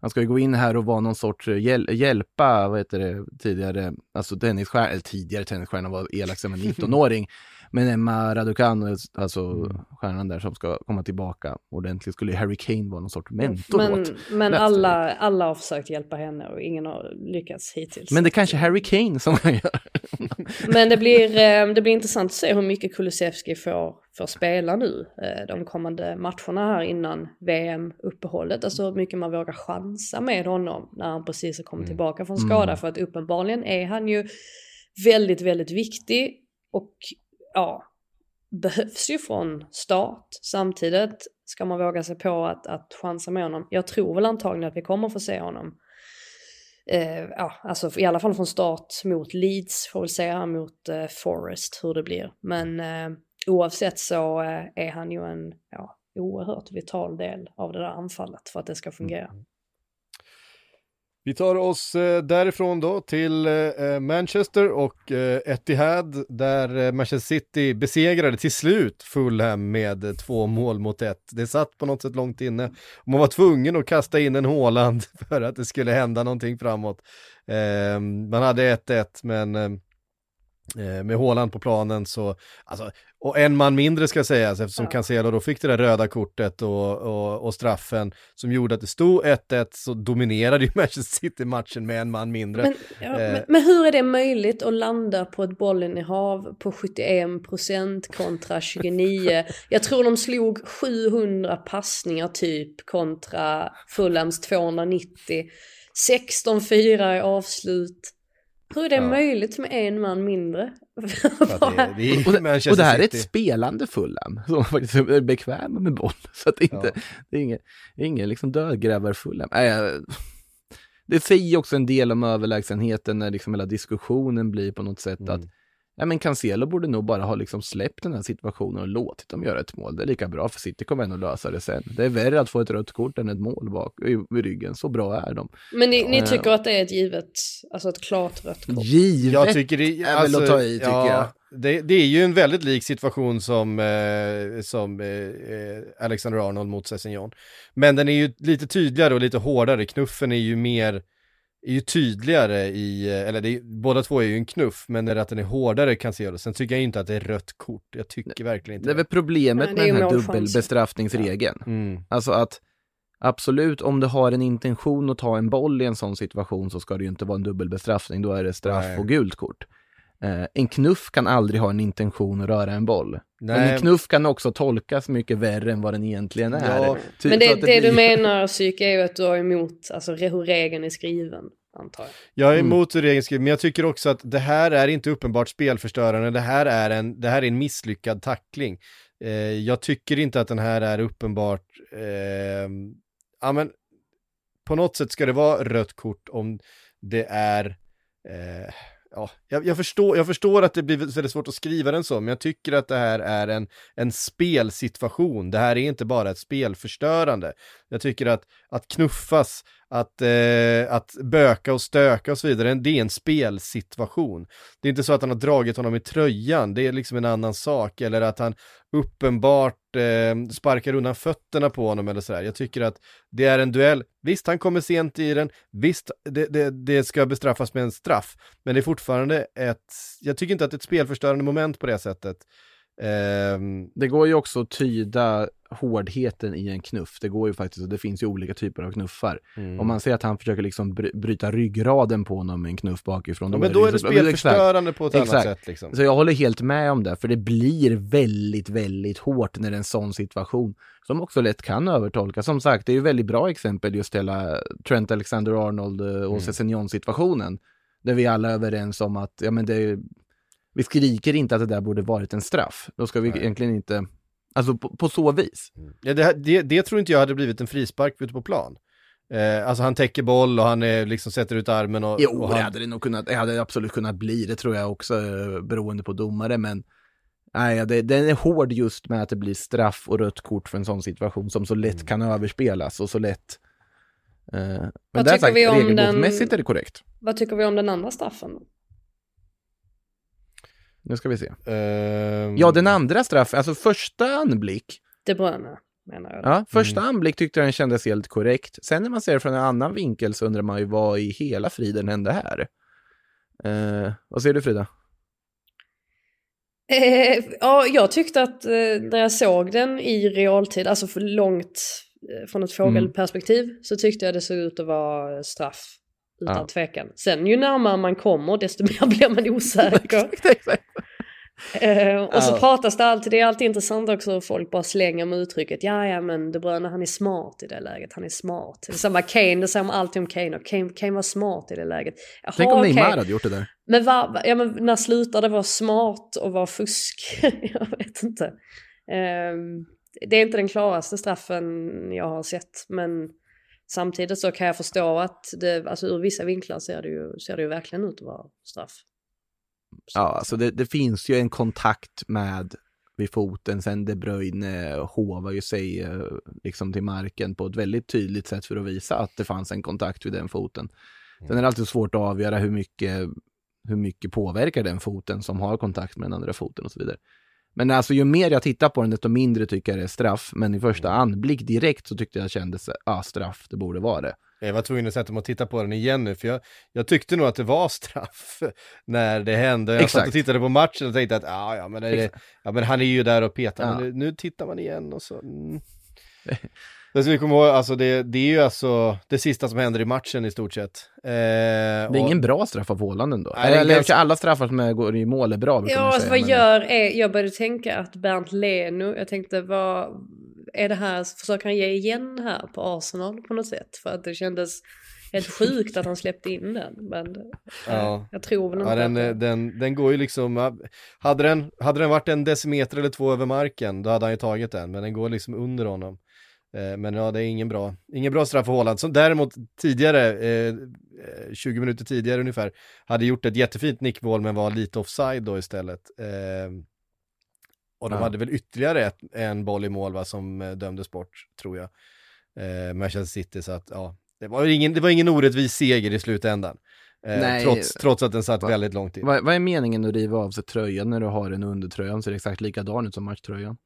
Han ska ju gå in här och vara någon sorts hjäl- hjälpa, vad heter det, tidigare, alltså tennisstjärna, eller tidigare tennisstjärna var elak som en nittonåring, men Emma Raducanu, alltså stjärnan där som ska komma tillbaka ordentligt, skulle Harry Kane vara någon sorts mentor men, åt. Men alla, alla har försökt hjälpa henne och ingen har lyckats hittills. Men det är kanske Harry Kane som han gör. Men det blir, det blir intressant att se hur mycket Kulusevski får, får spela nu de kommande matcherna här innan V M-uppehållet. Alltså hur mycket man vågar chansa med honom när han precis har kommit tillbaka från skada. Mm. För att uppenbarligen är han ju väldigt, väldigt viktig och ja, behövs ju från start. Samtidigt ska man våga sig på att, att chansa med honom. Jag tror väl antagligen att vi kommer få se honom. Eh, ja, alltså i alla fall från start mot Leeds, får väl säga mot eh, Forest hur det blir, men eh, oavsett så eh, är han ju en ja, oerhört vital del av det där anfallet för att det ska fungera. Mm. Vi tar oss eh, därifrån då till eh, Manchester och eh, Etihad där eh, Manchester City besegrade till slut Fulham med eh, två mål mot ett. Det satt på något sätt långt inne. Man var tvungen att kasta in en Haaland för att det skulle hända någonting framåt. Eh, man hade ett ett men eh, med Haaland på planen så... Alltså, och en man mindre ska sägas eftersom ja. Cancelo då fick det där röda kortet och, och, och straffen som gjorde att det stod ett ett, så dominerade ju Manchester City matchen med en man mindre. Men, ja, eh. men, men hur är det möjligt att landa på ett bollen i hav på sjuttioen procent kontra tjugonio? Jag tror de slog sjuhundra passningar typ kontra Fulhams tvåhundranittio. sexton fyra i avslut. Hur är det ja. möjligt med en man mindre? Ja, det, det är, och, och det här är ett spelande Fulham som faktiskt är bekväm med boll. Så att det, inte, ja. det är ingen, ingen liksom dödgräver Fulham. Äh, det säger också en del om överlägsenheten när liksom hela diskussionen blir på något sätt mm. att ja, men Cancelo borde nog bara ha liksom släppt den här situationen och låtit dem göra ett mål. Det är lika bra för City kommer ändå lösa det sen. Det är värre att få ett rött kort än ett mål bak i ryggen. Så bra är de. Men ni, ja, ni tycker att det är ett givet, alltså ett klart rött kort? Givet jag tycker det, alltså, är väl att ta i, tycker ja, jag. Det, det är ju en väldigt lik situation som, eh, som eh, Alexander Arnold mot Sessignon. Men den är ju lite tydligare och lite hårdare. Knuffen är ju mer... är ju tydligare i, eller det är, båda två är ju en knuff, men det är att den är hårdare kan se det. Sen tycker jag inte att det är rött kort. Jag tycker nej, verkligen inte det. Det är väl problemet nej, med den här dubbelbestraffningsregeln. Ja. Mm. Alltså att absolut, om du har en intention att ta en boll i en sån situation så ska det ju inte vara en dubbelbestraffning. Då är det straff nej. och gult kort. Eh, en knuff kan aldrig ha en intention att röra en boll. Nej. Men en knuff kan också tolkas mycket värre än vad den egentligen är. Ja. Typ men det, det, det du blir... menar, Psyk, är ju att du är emot alltså, hur regeln är skriven, antar jag. Jag är emot hur regeln är skriven, men jag tycker också att det här är inte uppenbart spelförstörande. Det här är en, det här är en misslyckad tackling. Eh, jag tycker inte att den här är uppenbart... Eh, ja, men på något sätt ska det vara rött kort om det är... Eh, Ja, jag, jag, förstår, jag förstår att det blir väldigt svårt att skriva den så, men jag tycker att det här är en, en spelsituation. Det här är inte bara ett spelförstörande. Jag tycker att, att knuffas, att, eh, att böka och stöka och så vidare, det är en spelsituation. Det är inte så att han har dragit honom i tröjan, det är liksom en annan sak. Eller att han uppenbart eh, sparkar undan fötterna på honom eller sådär. Jag tycker att det är en duell. Visst, han kommer sent i den. Visst, det, det, det ska bestraffas med en straff. Men det är fortfarande ett... Jag tycker inte att det är ett spelförstörande moment på det sättet. Um... Det går ju också att tyda hårdheten i en knuff. Det går ju faktiskt, och det finns ju olika typer av knuffar. Mm. Om man ser att han försöker liksom bryta ryggraden på honom med en knuff bakifrån. Ja, men då är det spelförstörande på ett exakt. annat sätt. Liksom. Så jag håller helt med om det, för det blir väldigt, väldigt hårt när det är en sån situation som också lätt kan övertolkas. Som sagt, det är ju väldigt bra exempel just hela Trent Alexander-Arnold och Sessegnon-situationen. Mm. Där vi alla är överens om att ja, men det är vi skriker inte att det där borde varit en straff. Då ska vi Nej. egentligen inte... Alltså på, på så vis. Ja, det, det, det tror inte jag hade blivit en frispark ute på plan. Eh, alltså han täcker boll och han är, liksom sätter ut armen. Och, jo, och han... det, hade det, nog kunnat, det hade absolut kunnat bli. Det tror jag också beroende på domare. Men nej, det, den är hård just med att det blir straff och rött kort för en sån situation som så lätt mm. kan överspelas och så lätt... Eh, men vad där sagt, regelbokmässigt är det korrekt. Vad tycker vi om den andra straffen då? Nu ska vi se. Um... Ja, den andra straffen, alltså första anblick. Det bröna, menar jag. Ja, första mm. anblick tyckte jag den kändes helt korrekt. Sen när man ser det från en annan vinkel så undrar man ju vad i hela friden hände här. Uh, vad ser du, Frida? Eh, ja, jag tyckte att eh, när jag såg den i realtid, alltså för långt eh, från ett fågelperspektiv, mm. så tyckte jag det såg ut att vara straff. Utan ja. tvekan. Sen ju närmare man kommer desto mer blir man osäker. exakt, exakt. Eh, och ja. så pratas det alltid, det är alltid intressant också hur folk bara slänger med uttrycket ja ja men De Bruyne han är smart i det läget, han är smart. Det är samma Kane, det säger man alltid om Kane och Kane, Kane var smart i det läget. Jaha, tänk om Neymar hade gjort det där. Men, var, ja, men när slutade det vara smart och vara fusk? Jag vet inte. Eh, det är inte den klaraste straffen jag har sett, men samtidigt så kan jag förstå att det, alltså ur vissa vinklar ser det ju, ser det ju verkligen ut att vara straff. Så. Ja, alltså det, det finns ju en kontakt med vid foten. Sen De Bruyne hovar ju sig liksom till marken på ett väldigt tydligt sätt för att visa att det fanns en kontakt vid den foten. Sen är det alltid svårt att avgöra hur mycket, hur mycket påverkar den foten som har kontakt med den andra foten och så vidare. Men alltså ju mer jag tittar på den desto mindre tycker jag det är straff. Men i första anblick direkt så tyckte jag kändes ah, straff, det borde vara det. Jag var tvungen att sätta mig och titta på den igen nu. För jag, jag tyckte nog att det var straff när det hände. Jag Exakt. satt och tittade på matchen och tänkte att ah, ja, men det, ja, men han är ju där och petar. Ja. Men nu tittar man igen och så... Mm. Alltså, vi kommer ihåg, alltså, det, det är ju alltså det sista som händer i matchen i stort sett. Eh, det är och... ingen bra straff av Haaland ändå. Nej, eller, eller ganska... alla straffar som går i mål är bra. Ja, alltså, säga, vad men... gör är, jag började tänka att Bernt Leno, jag tänkte vad är det här, försöker han ge igen här på Arsenal på något sätt? För att det kändes Helt sjukt att han släppte in den, men ja. jag tror väl inte. Ja, den, den, den går ju liksom, hade den, hade den varit en decimeter eller två över marken, då hade han ju tagit den, men den går liksom under honom. Men ja, det är ingen bra, ingen bra straff för Haaland, som däremot tidigare, eh, tjugo minuter tidigare ungefär, hade gjort ett jättefint nickmål men var lite offside då istället. Eh, och de ja. hade väl ytterligare ett, en boll i mål va, som dömdes bort, tror jag. Eh, Manchester City, så att ja, det var ingen, det var ingen orättvis seger i slutändan. Eh, Nej, trots, trots att den satt va, väldigt långt tid. Vad va är meningen att riva av sig tröjan när du har en undertröjan så är det exakt likadan ut som matchtröjan?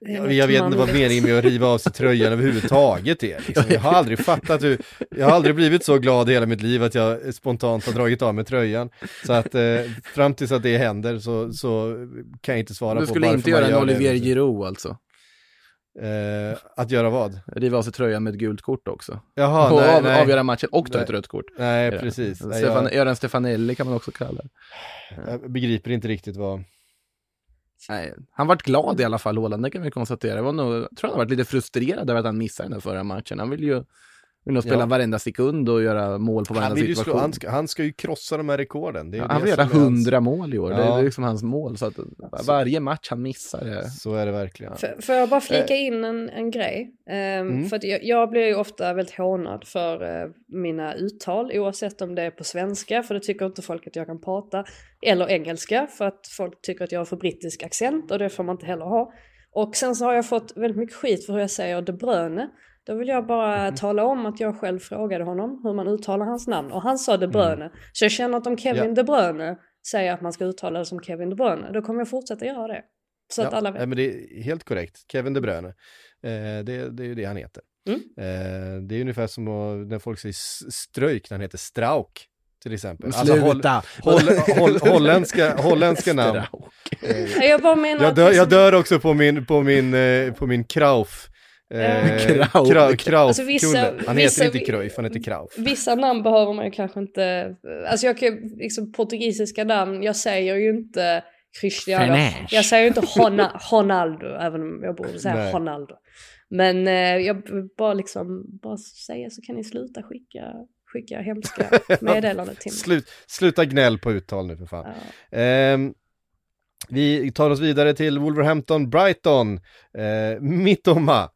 Jag, jag vet inte vad meningen med att riva av sig tröjan överhuvudtaget är. Liksom. Jag har aldrig fattat hur, jag har aldrig blivit så glad i hela mitt liv att jag spontant har dragit av mig tröjan. Så att eh, fram tills att det händer så, så kan jag inte svara på varför. Du skulle inte göra en Olivier Giroud alltså? Eh, att göra vad? Riva av sig tröjan med ett gult kort också. Jaha, och nej, av, nej. avgöra matchen och ta ett rött kort. Nej, ja. precis. Nej, Stefan, jag... Göran Stefanelli kan man också kalla det. Jag begriper inte riktigt vad... Nej, han varit glad i alla fall, Haaland, det kan vi konstatera. Var nog, jag tror han har varit lite frustrerad över att han missade den förra matchen. Han vill ju vill nog spela ja. varenda sekund och göra mål på varenda han situation. Slå, han, ska, han ska ju krossa de här rekorden. Det är ja, det han vill göra hundra mål i år. Ja. Det är liksom hans mål. Så att varje match han missar. Det. Så är det verkligen. Ja. F- får jag bara flika in en, en grej? Ehm, mm. För att jag, jag blir ju ofta väldigt hånad för eh, mina uttal. Oavsett om det är på svenska. För det tycker inte folk att jag kan prata. Eller engelska. För att folk tycker att jag har för brittisk accent. Och det får man inte heller ha. Och sen så har jag fått väldigt mycket skit för hur jag säger De Bruyne. Då vill jag bara mm. tala om att jag själv frågade honom hur man uttalar hans namn. Och han sa De Bruyne. Mm. Så jag känner att om Kevin yeah. De Bruyne säger att man ska uttala det som Kevin De Bruyne, då kommer jag fortsätta göra det. Så ja. att alla vet. Ja, men det är helt korrekt. Kevin De Bruyne. Eh, det, det är ju det han heter. Mm. Eh, det är ungefär som när folk säger ströjk, när han heter Strauk. Till exempel. Alltså, håll, håll, håll, holländska, holländska namn. Jag, bara menar jag, dör, jag dör också på min, på min, på min Krauf. Eh, Krauf. Krauf. Krauf. Alltså vissa, han vissa, heter inte Cruyff, han heter Krauf. Vissa namn behöver man ju kanske inte. Alltså jag kan liksom portugisiska namn. Jag säger ju inte Cristiano. Finish. Jag säger ju inte Hona, Ronaldo, även om jag borde säga Nej. Ronaldo. Men eh, jag bara liksom bara säga så kan ni sluta skicka skicka hemska meddelanden till mig. Slut, sluta gnäll på uttal nu för fan. Ja. Eh, vi tar oss vidare till Wolverhampton Brighton. Eh, Mitoma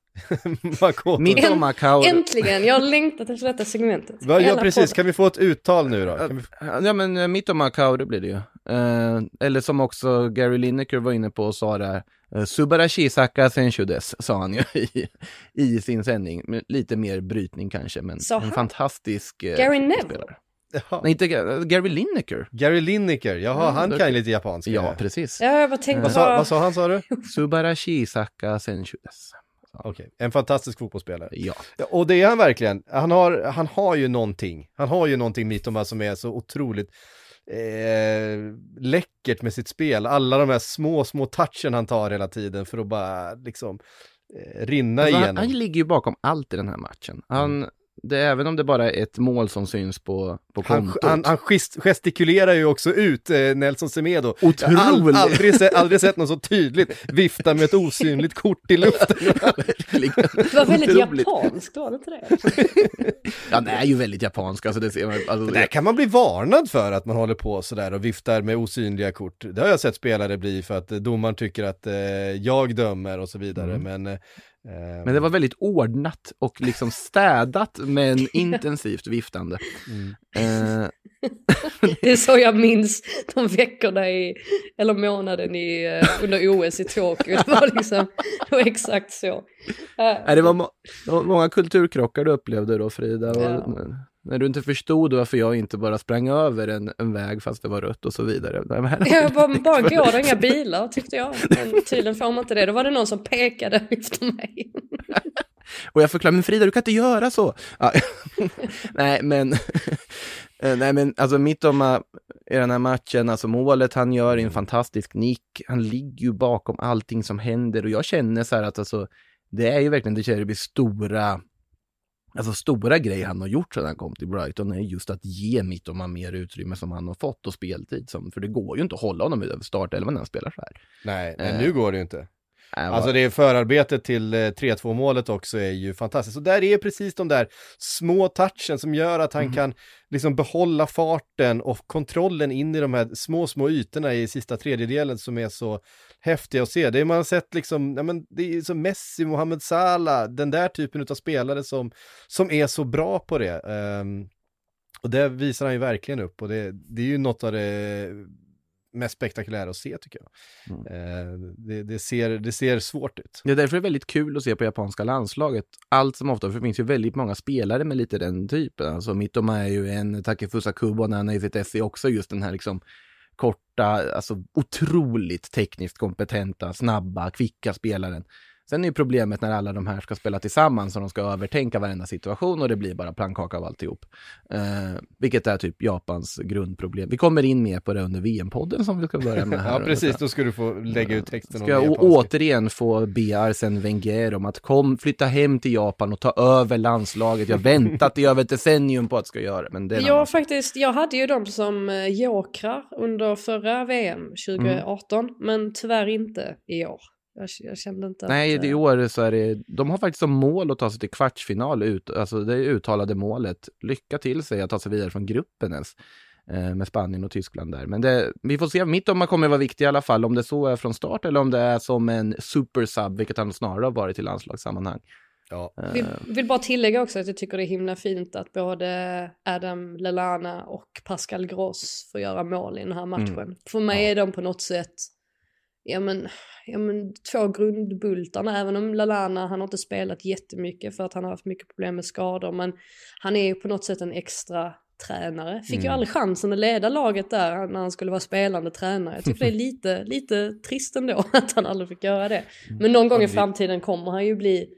Mitoma Kaoru. Äntligen, jag har längtat efter detta segmentet. Ja, ja precis, kan vi få ett uttal nu då? Kan vi... Ja men Mitoma Kaoru blir det ju. Eh, eller som också Gary Lineker var inne på och sa där, Subarashi Saka Senshudes, sa han ju i, i sin sändning. Lite mer brytning kanske, men så en han? fantastisk eh, Gary Neville. Jaha. Nej, inte Gary Lineker. Gary Lineker, jaha, mm, han då... kan ju lite japanska. Ja, precis. Ja, jag tänkte, vad, sa, vad sa han, sa du? Subarashi Saka Senshudes. Okay. En fantastisk fotbollsspelare. Ja. Och det är han verkligen. Han har, han har ju någonting. Han har ju någonting Mitoma som är så otroligt eh, läckert med sitt spel. Alla de här små, små touchen han tar hela tiden för att bara liksom eh, rinna alltså, igenom. Han, han ligger ju bakom allt i den här matchen. Han... Mm. Det, även om det bara är ett mål som syns på, på kontot. Han, han, han gest, gestikulerar ju också ut eh, Nelson Semedo. Otroligt! All, aldrig, se, aldrig sett någon så tydligt vifta med ett osynligt kort i luften. Det var väldigt otroligt. Japanskt, var det inte det? Ja, det är ju väldigt japanskt. Alltså, det ser man, alltså, där kan man bli varnad för att man håller på sådär och viftar med osynliga kort. Det har jag sett spelare bli för att domaren tycker att eh, jag dömer och så vidare, mm. men... Eh, Men det var väldigt ordnat och liksom städat men intensivt viftande. Mm. Eh. Det är så jag minns de veckorna i, eller månaden i, under O S i Tokyo. Det var liksom det var exakt så. Eh. Det var må- många kulturkrockar du upplevde då, Frida. Och, ja. När du inte förstod varför jag inte bara sprang över en, en väg fast det var rött och så vidare. Jag bara, bara går inga bilar tyckte jag. Men tydligen får man inte det. Då var det någon som pekade efter mig. Och jag förklarade, men Frida, du kan inte göra så. Ja. Nej, men... Nej, men alltså Mitoma i den här matchen, alltså målet han gör är en fantastisk nick. Han ligger ju bakom allting som händer. Och jag känner så här att alltså, det är ju verkligen det Cherby stora... Alltså stora grejer han har gjort sedan han kom till Brighton är just att ge Mitoma mer utrymme som han har fått och speltid. Som, för det går ju inte att hålla honom över startelvan när han spelar så här. Nej, nej, nu går det ju inte. Alltså det förarbetet till tre två målet också är ju fantastiskt. Så där är precis de där små touchen som gör att han mm. kan liksom behålla farten och kontrollen in i de här små, små ytorna i sista tredjedelen som är så häftiga att se. Det är man har sett liksom, ja men det är som Messi, Mohamed Salah, den där typen av spelare som, som är så bra på det. Um, och det visar han ju verkligen upp och det, det är ju något av det mest spektakulära att se tycker jag. Mm. Eh, det, det, ser, det ser svårt ut. Ja, därför är det väldigt kul att se på japanska landslaget. Allt som ofta, för det finns ju väldigt många spelare med lite den typen. Alltså Mitoma är ju en, Takefusa Kubo när han är i sitt S C också, just den här liksom korta, alltså otroligt tekniskt kompetenta, snabba, kvicka spelaren. Sen är ju problemet när alla de här ska spela tillsammans och de ska övertänka varenda situation och det blir bara plankaka av alltihop. Eh, vilket är typ Japans grundproblem. Vi kommer in mer på det under V M-podden som vi ska börja med här. Ja, precis. Då ska du få lägga ut texten. Ska jag återigen få be Arsene Wenger om att kom, flytta hem till Japan och ta över landslaget. Jag väntat i över ett decennium på att ska göra men det. Ja, faktiskt. Jag hade ju dem som jokrar under förra V M tjugo arton, mm. men tyvärr inte i år. Jag, jag kände inte Nej, att, i år så är det, de har faktiskt som mål att ta sig till kvartsfinal ut, alltså det uttalade målet, lycka till sig att ta sig vidare från gruppen ens eh, med Spanien och Tyskland där, men det, vi får se, mitt om man kommer vara viktig i alla fall, om det så är från start eller om det är som en supersub, vilket han snarare har varit i landslagssammanhang. Ja. Jag vill, vill bara tillägga också att jag tycker det är himla fint att både Adam Lallana och Pascal Gross får göra mål i den här matchen. Mm. För mig ja. är de på något sätt Ja men, ja men två grundbultarna, även om Lallana, han har inte spelat jättemycket för att han har haft mycket problem med skador, men han är ju på något sätt en extra tränare. Fick mm. ju aldrig chansen att leda laget där när han skulle vara spelande tränare. Jag tycker det är lite, lite trist ändå att han aldrig fick göra det. Men någon gång i framtiden kommer han ju bli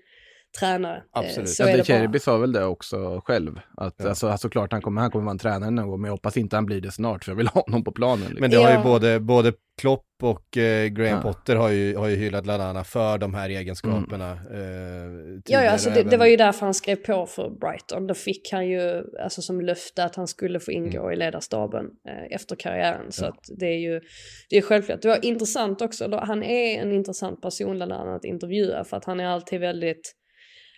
tränare. Absolut. Så ja, det Kjeriby sa väl det också själv. Att, ja. alltså, såklart han kommer, han kommer vara en tränare någon gång, men jag hoppas inte han blir det snart för jag vill ha honom på planen. Liksom. Men det har ju ja. både, både Klopp och eh, Graham ja. Potter har ju, har ju hyllat Lallana för de här egenskaperna. Mm. Eh, ja, ja alltså det, det var ju därför han skrev på för Brighton. Då fick han ju alltså, som löfte att han skulle få ingå mm. i ledarstaben eh, efter karriären. Så ja. att det är ju det är självklart. Det var intressant också. Då, han är en intressant person Lallana att intervjua för att han är alltid väldigt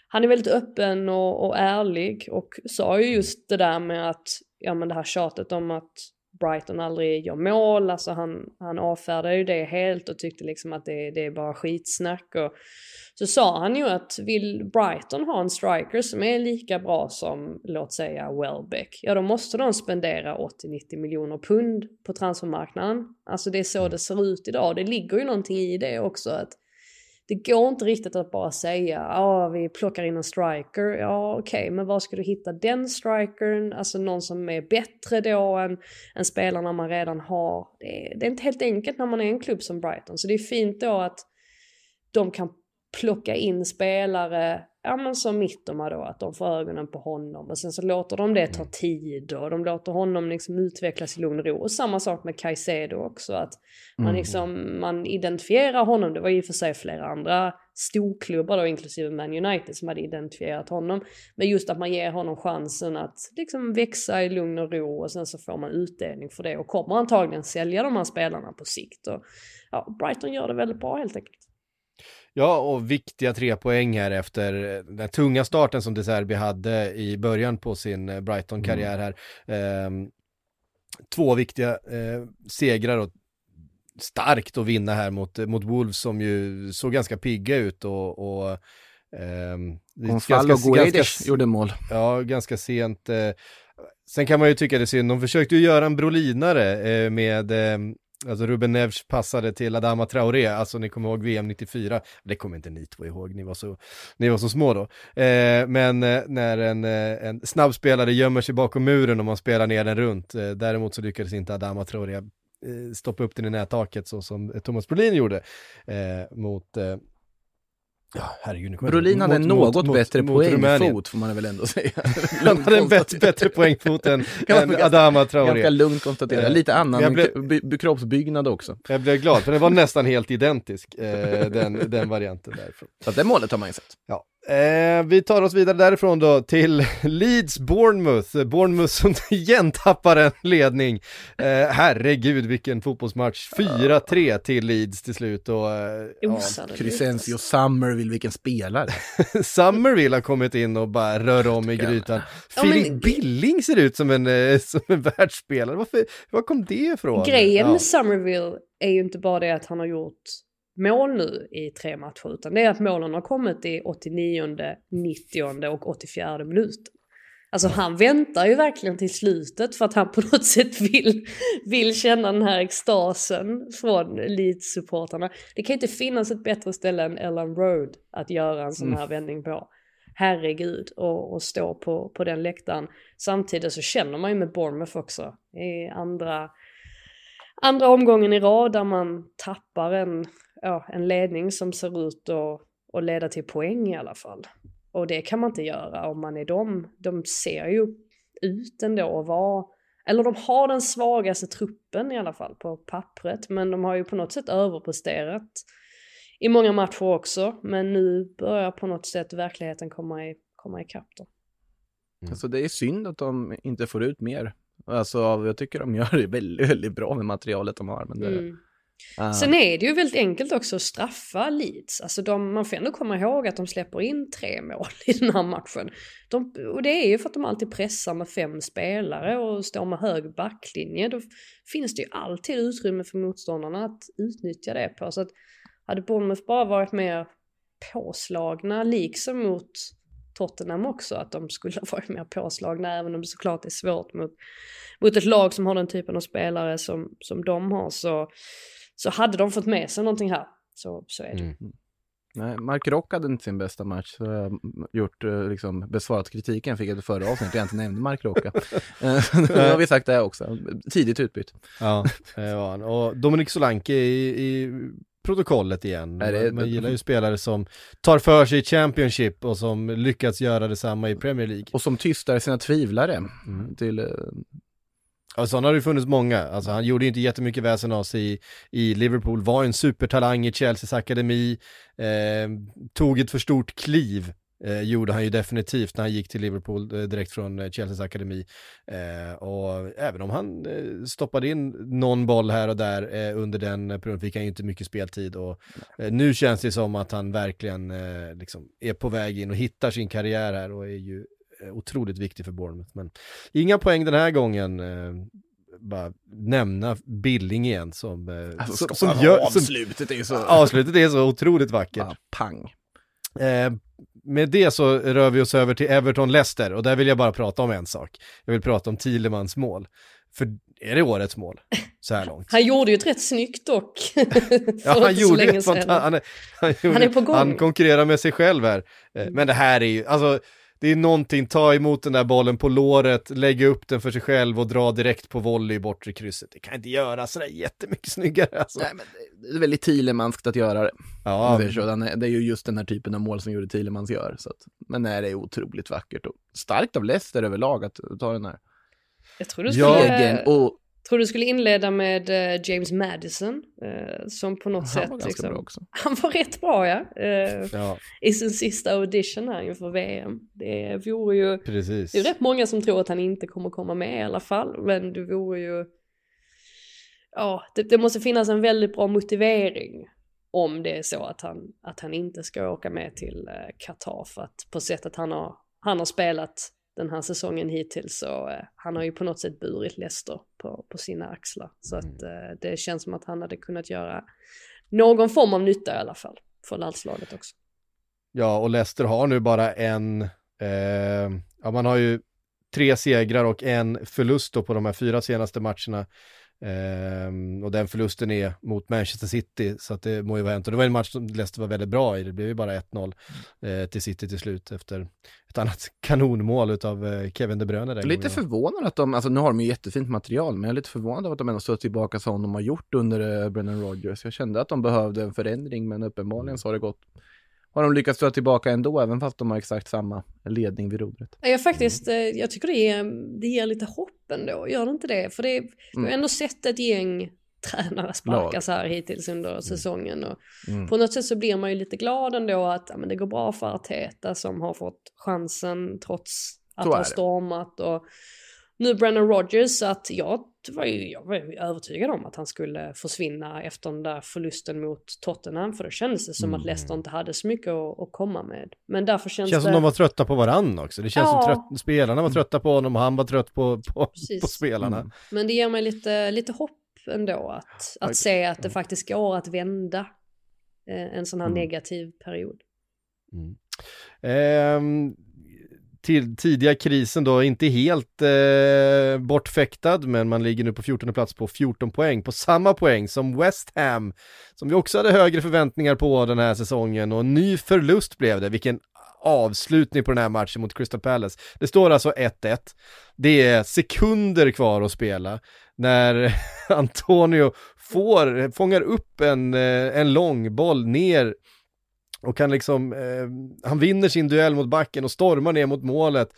Han är väldigt öppen och, och ärlig och sa ju just det där med att ja men det här tjatet om att Brighton aldrig gör mål, alltså han, han avfärdade ju det helt och tyckte liksom att det, det är bara skitsnack, och så sa han ju att vill Brighton ha en striker som är lika bra som låt säga Welbeck, ja då måste de spendera åttio till nittio miljoner pund på transfermarknaden, alltså det är så det ser ut idag, det ligger ju någonting i det också att det går inte riktigt att bara säga ja, oh, vi plockar in en striker. Ja, okej, okay, men var ska du hitta den strikern? Alltså någon som är bättre då än, än spelarna man redan har. Det är, det är inte helt enkelt när man är en klubb som Brighton. Så det är fint då att de kan plocka in spelare ja, men som Mitoma då, att de får ögonen på honom. Och sen så låter de det ta tid och de låter honom liksom utvecklas i lugn och ro. Och samma sak med Caicedo också, att man, liksom, man identifierar honom. Det var ju för sig flera andra storklubbar då, inklusive Man United, som hade identifierat honom. Men just att man ger honom chansen att liksom växa i lugn och ro och sen så får man utdelning för det och kommer antagligen sälja de här spelarna på sikt. Och, ja, Brighton gör det väldigt bra helt enkelt. Ja, och viktiga tre poäng här efter den tunga starten som De Serbi hade i början på sin Brighton-karriär här. Mm. Eh, två viktiga eh, segrar och starkt att vinna här mot, mot Wolves som ju såg ganska pigga ut och... och eh, Gonzalo Guedes gjorde mål. Ja, ganska sent. Eh, sen kan man ju tycka det är synd. De försökte ju göra en brolinare eh, med... Eh, Alltså Ruben Neves passade till Adama Traoré. Alltså ni kommer ihåg V M nittiofyra. Det kommer inte ni två ihåg. Ni var så, ni var så små då. Eh, men eh, när en, eh, en snabbspelare gömmer sig bakom muren och man spelar ner den runt. Eh, däremot så lyckades inte Adama Traoré eh, stoppa upp den i nättaket så som Thomas Brolin gjorde eh, mot... Eh, Ja, herregud, Brolin hade mot, något mot, bättre mot, poängfot får man väl ändå säga. Han hade en bättre, bättre poängfot än, än Adama Traoré. Ganska lugnt konstaterade. Lite annan blev, k- b- kroppsbyggnad också. Jag blev glad för den var nästan helt identisk eh, den, den varianten därifrån. Så det målet har man ju sett. Ja. Eh, vi tar oss vidare därifrån då till Leeds Bournemouth. Bournemouth som igen tappar en ledning. Eh, herregud, vilken fotbollsmatch. fyra tre till Leeds till slut. Och, eh, ja. Crescencio Summerville, vilken spelare. Summerville har kommit in och bara rör om i grytan. Ja, Philip men... Billing ser ut som en, som en världsspelare. Varför, var kom det ifrån? Grejen med ja. Summerville är ju inte bara det att han har gjort mål nu i tre matcher, utan det är att målen har kommit i åttionionde, nittionde och åttiofjärde minuten. Alltså han väntar ju verkligen till slutet för att han på något sätt vill, vill känna den här extasen från Leeds-supportarna. Det kan ju inte finnas ett bättre ställe än Elland Road att göra en sån här mm. vändning på. Herregud, och, och stå på, på den läktaren. Samtidigt så känner man ju med Bournemouth också i andra... Andra omgången i rad där man tappar en, ja, en ledning som ser ut att, att leda till poäng i alla fall. Och det kan man inte göra om man är dem. De ser ju ut ändå att vara... Eller de har den svagaste truppen i alla fall på pappret. Men de har ju på något sätt överpresterat i många matcher också. Men nu börjar på något sätt verkligheten komma i, komma i kapp då. Mm. Alltså det är synd att de inte får ut mer. Alltså jag tycker de gör det väldigt, väldigt bra med materialet de har. Men det, mm. uh. Sen är det ju väldigt enkelt också att straffa Leeds. Alltså de, man får ändå komma ihåg att de släpper in tre mål i den här matchen. De, och det är ju för att de alltid pressar med fem spelare och står med hög backlinje. Då finns det ju alltid utrymme för motståndarna att utnyttja det på. Så att hade Bournemouth bara varit mer påslagna, liksom mot... Tottenham också, att de skulle ha varit mer påslagna, även om det såklart är svårt mot, mot ett lag som har den typen av spelare som, som de har, så, så hade de fått med sig någonting här, så, så är det. Mm. Nej, Mark Rock hade inte sin bästa match, så jag har gjort, liksom, besvarat kritiken, fick jag det förra avsnittet, jag inte nämnde Mark Rock. Nu har vi sagt det här också, tidigt utbytt. Ja, det var han. Och Dominic Solanke i... i... protokollet igen. Nej, det, man gillar ju spelare som tar för sig i Championship och som lyckats göra detsamma i Premier League. Och som tystar sina tvivlare. Mm. Till... Ja, sådana har det funnits många. Alltså, han gjorde ju inte jättemycket väsen av sig i, i Liverpool. Var en supertalang i Chelseas akademi. Eh, tog ett för stort kliv. Eh, gjorde han ju definitivt när han gick till Liverpool eh, direkt från eh, Chelseas akademi. Eh, och även om han eh, stoppade in någon boll här och där eh, under den eh, perioden fick han ju inte mycket speltid. Och, eh, nu känns det som att han verkligen eh, liksom är på väg in och hittar sin karriär här och är ju eh, otroligt viktig för Bournemouth. Men inga poäng den här gången. Eh, bara nämna Billing igen som... Eh, alltså, som, som, gör, som avslutet är så... Avslutet är så otroligt vackert. Ah, pang. Eh, med det så rör vi oss över till Everton-Leicester och där vill jag bara prata om en sak. Jag vill prata om Thielemans mål. För är det årets mål så här långt? Han gjorde ju ett rätt snyggt dock. Ja, han gjorde det fanta- han, är, han, gjorde, han är på gång. Han konkurrerar med sig själv här. Men det här är ju, alltså det är någonting, ta emot den där bollen på låret, lägga upp den för sig själv och dra direkt på volley bort i krysset. Det kan inte göra sådär jättemycket snyggare. Alltså. Nej, men det är väldigt Thielemanskt att göra det. Ja. Det är ju just den här typen av mål som gjorde Thielemans gör. Så att, men nej, det är otroligt vackert och starkt av Leicester överlag att ta den här. Jag tror du skulle, och... tror du skulle inleda med James Maddison som på något han sätt... Han var ganska liksom, bra också. Han var rätt bra, ja. ja. I sin sista audition här inför V M. Det vore ju... Precis. Det är rätt många som tror att han inte kommer komma med i alla fall. Men det vore ju... Ja, det, det måste finnas en väldigt bra motivering om det är så att han, att han inte ska åka med till Qatar. För att på sättet han har, han har spelat... den här säsongen hittills, så eh, han har ju på något sätt burit Leicester på, på sina axlar, så att eh, det känns som att han hade kunnat göra någon form av nytta i alla fall för landslaget också. Ja, och Leicester har nu bara en eh, ja, man har ju tre segrar och en förlust då på de här fyra senaste matcherna. Um, och den förlusten är mot Manchester City, så att det må ju vara hänt. Och det var en match som Leicester var väldigt bra i, det blev ju bara ett noll uh, till City till slut efter ett annat kanonmål av uh, Kevin De Bruyne. Lite gången. Förvånad att de, alltså nu har de ju jättefint material, men jag är lite förvånad av att de ändå stått tillbaka som de har gjort under uh, Brendan Rodgers. Jag kände att de behövde en förändring, men uppenbarligen så har det gått. Har de lyckats stå tillbaka ändå, även fast de har exakt samma ledning vid rodret? Jag faktiskt, jag tycker det ger, det ger lite hopp ändå. Gör det inte det? För det, jag har ändå sett ett gäng tränare sparkas här hittills under säsongen. Och mm. på något sätt så blir man ju lite glad ändå att ja, men det går bra för Arteta som har fått chansen trots att ha stormat. Och nu Brennan Rodgers, att jag var, ju, jag var ju övertygad om att han skulle försvinna efter den där förlusten mot Tottenham, för det kändes det som mm. att Leicester inte hade så mycket att, att komma med. Men därför känns det... känns som de var trötta på varann också. Det känns ja. som trött... spelarna var trötta på honom och han var trött på, på, på spelarna. Mm. Men det ger mig lite, lite hopp ändå att, att se att det faktiskt går att vända en sån här mm. negativ period. Mm. Ehm... Till tidiga krisen då, inte helt eh, bortfäktad, men man ligger nu på fjortonde plats på fjorton poäng, på samma poäng som West Ham, som vi också hade högre förväntningar på den här säsongen, och en ny förlust blev det. Vilken avslutning på den här matchen mot Crystal Palace. Det står alltså ett ett. Det är sekunder kvar att spela när Antonio får, fångar upp en, en lång boll ner och kan liksom, eh, han vinner sin duell mot backen och stormar ner mot målet.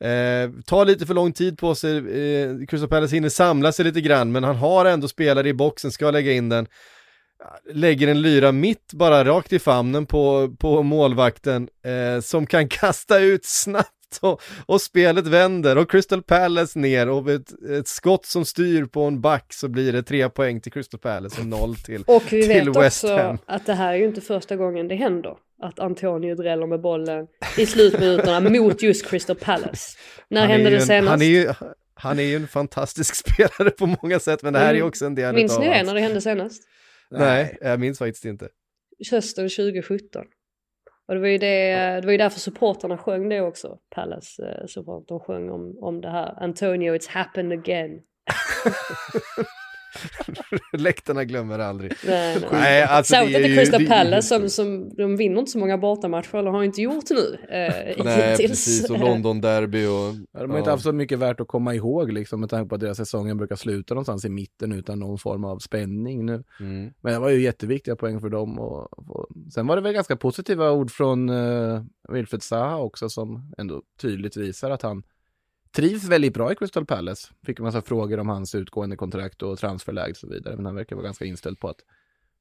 Eh, tar lite för lång tid på sig. Eh, Crystal Palace hinner samla sig lite grann, men han har ändå spelare i boxen, ska lägga in den. Lägger en lyra mitt, bara rakt i famnen på, på målvakten eh, som kan kasta ut snabbt. Och, och spelet vänder och Crystal Palace ner, och ett, ett skott som styr på en back, så blir det tre poäng till Crystal Palace och noll till West Ham. Och vi vet också att det här är ju inte första gången det händer att Antonio dräller med bollen i slutminuterna mot just Crystal Palace. När han hände det en, senast? Han är, ju, han är ju en fantastisk spelare på många sätt, men det här mm. är också en del. Minns ni det när det hände senast? Nej, jag minns faktiskt inte. Hösten tjugosjutton. Och det var ju, det, det var ju därför supporterna sjöng det också. Palace supporter sjöng om, om det här. Antonio, it's happened again. Läktarna glömmer aldrig. Nej, nej. nej alltså Särskilt att det är Crystal Palace som, som de vinner inte så många bortamatcher, eller har inte gjort nu. Eh, nej, precis. Och London Derby. Och, ja, de har ja. inte haft så mycket värt att komma ihåg liksom, med tanke på att deras säsongen brukar sluta någonstans i mitten utan någon form av spänning nu. Mm. Men det var ju jätteviktiga poäng för dem. Och, och, sen var det väl ganska positiva ord från eh, Wilfred Zaha också, som ändå tydligt visar att han trivs väldigt bra i Crystal Palace. Fick en massa frågor om hans utgående kontrakt och transferläge och så vidare. Men han verkar vara ganska inställd på att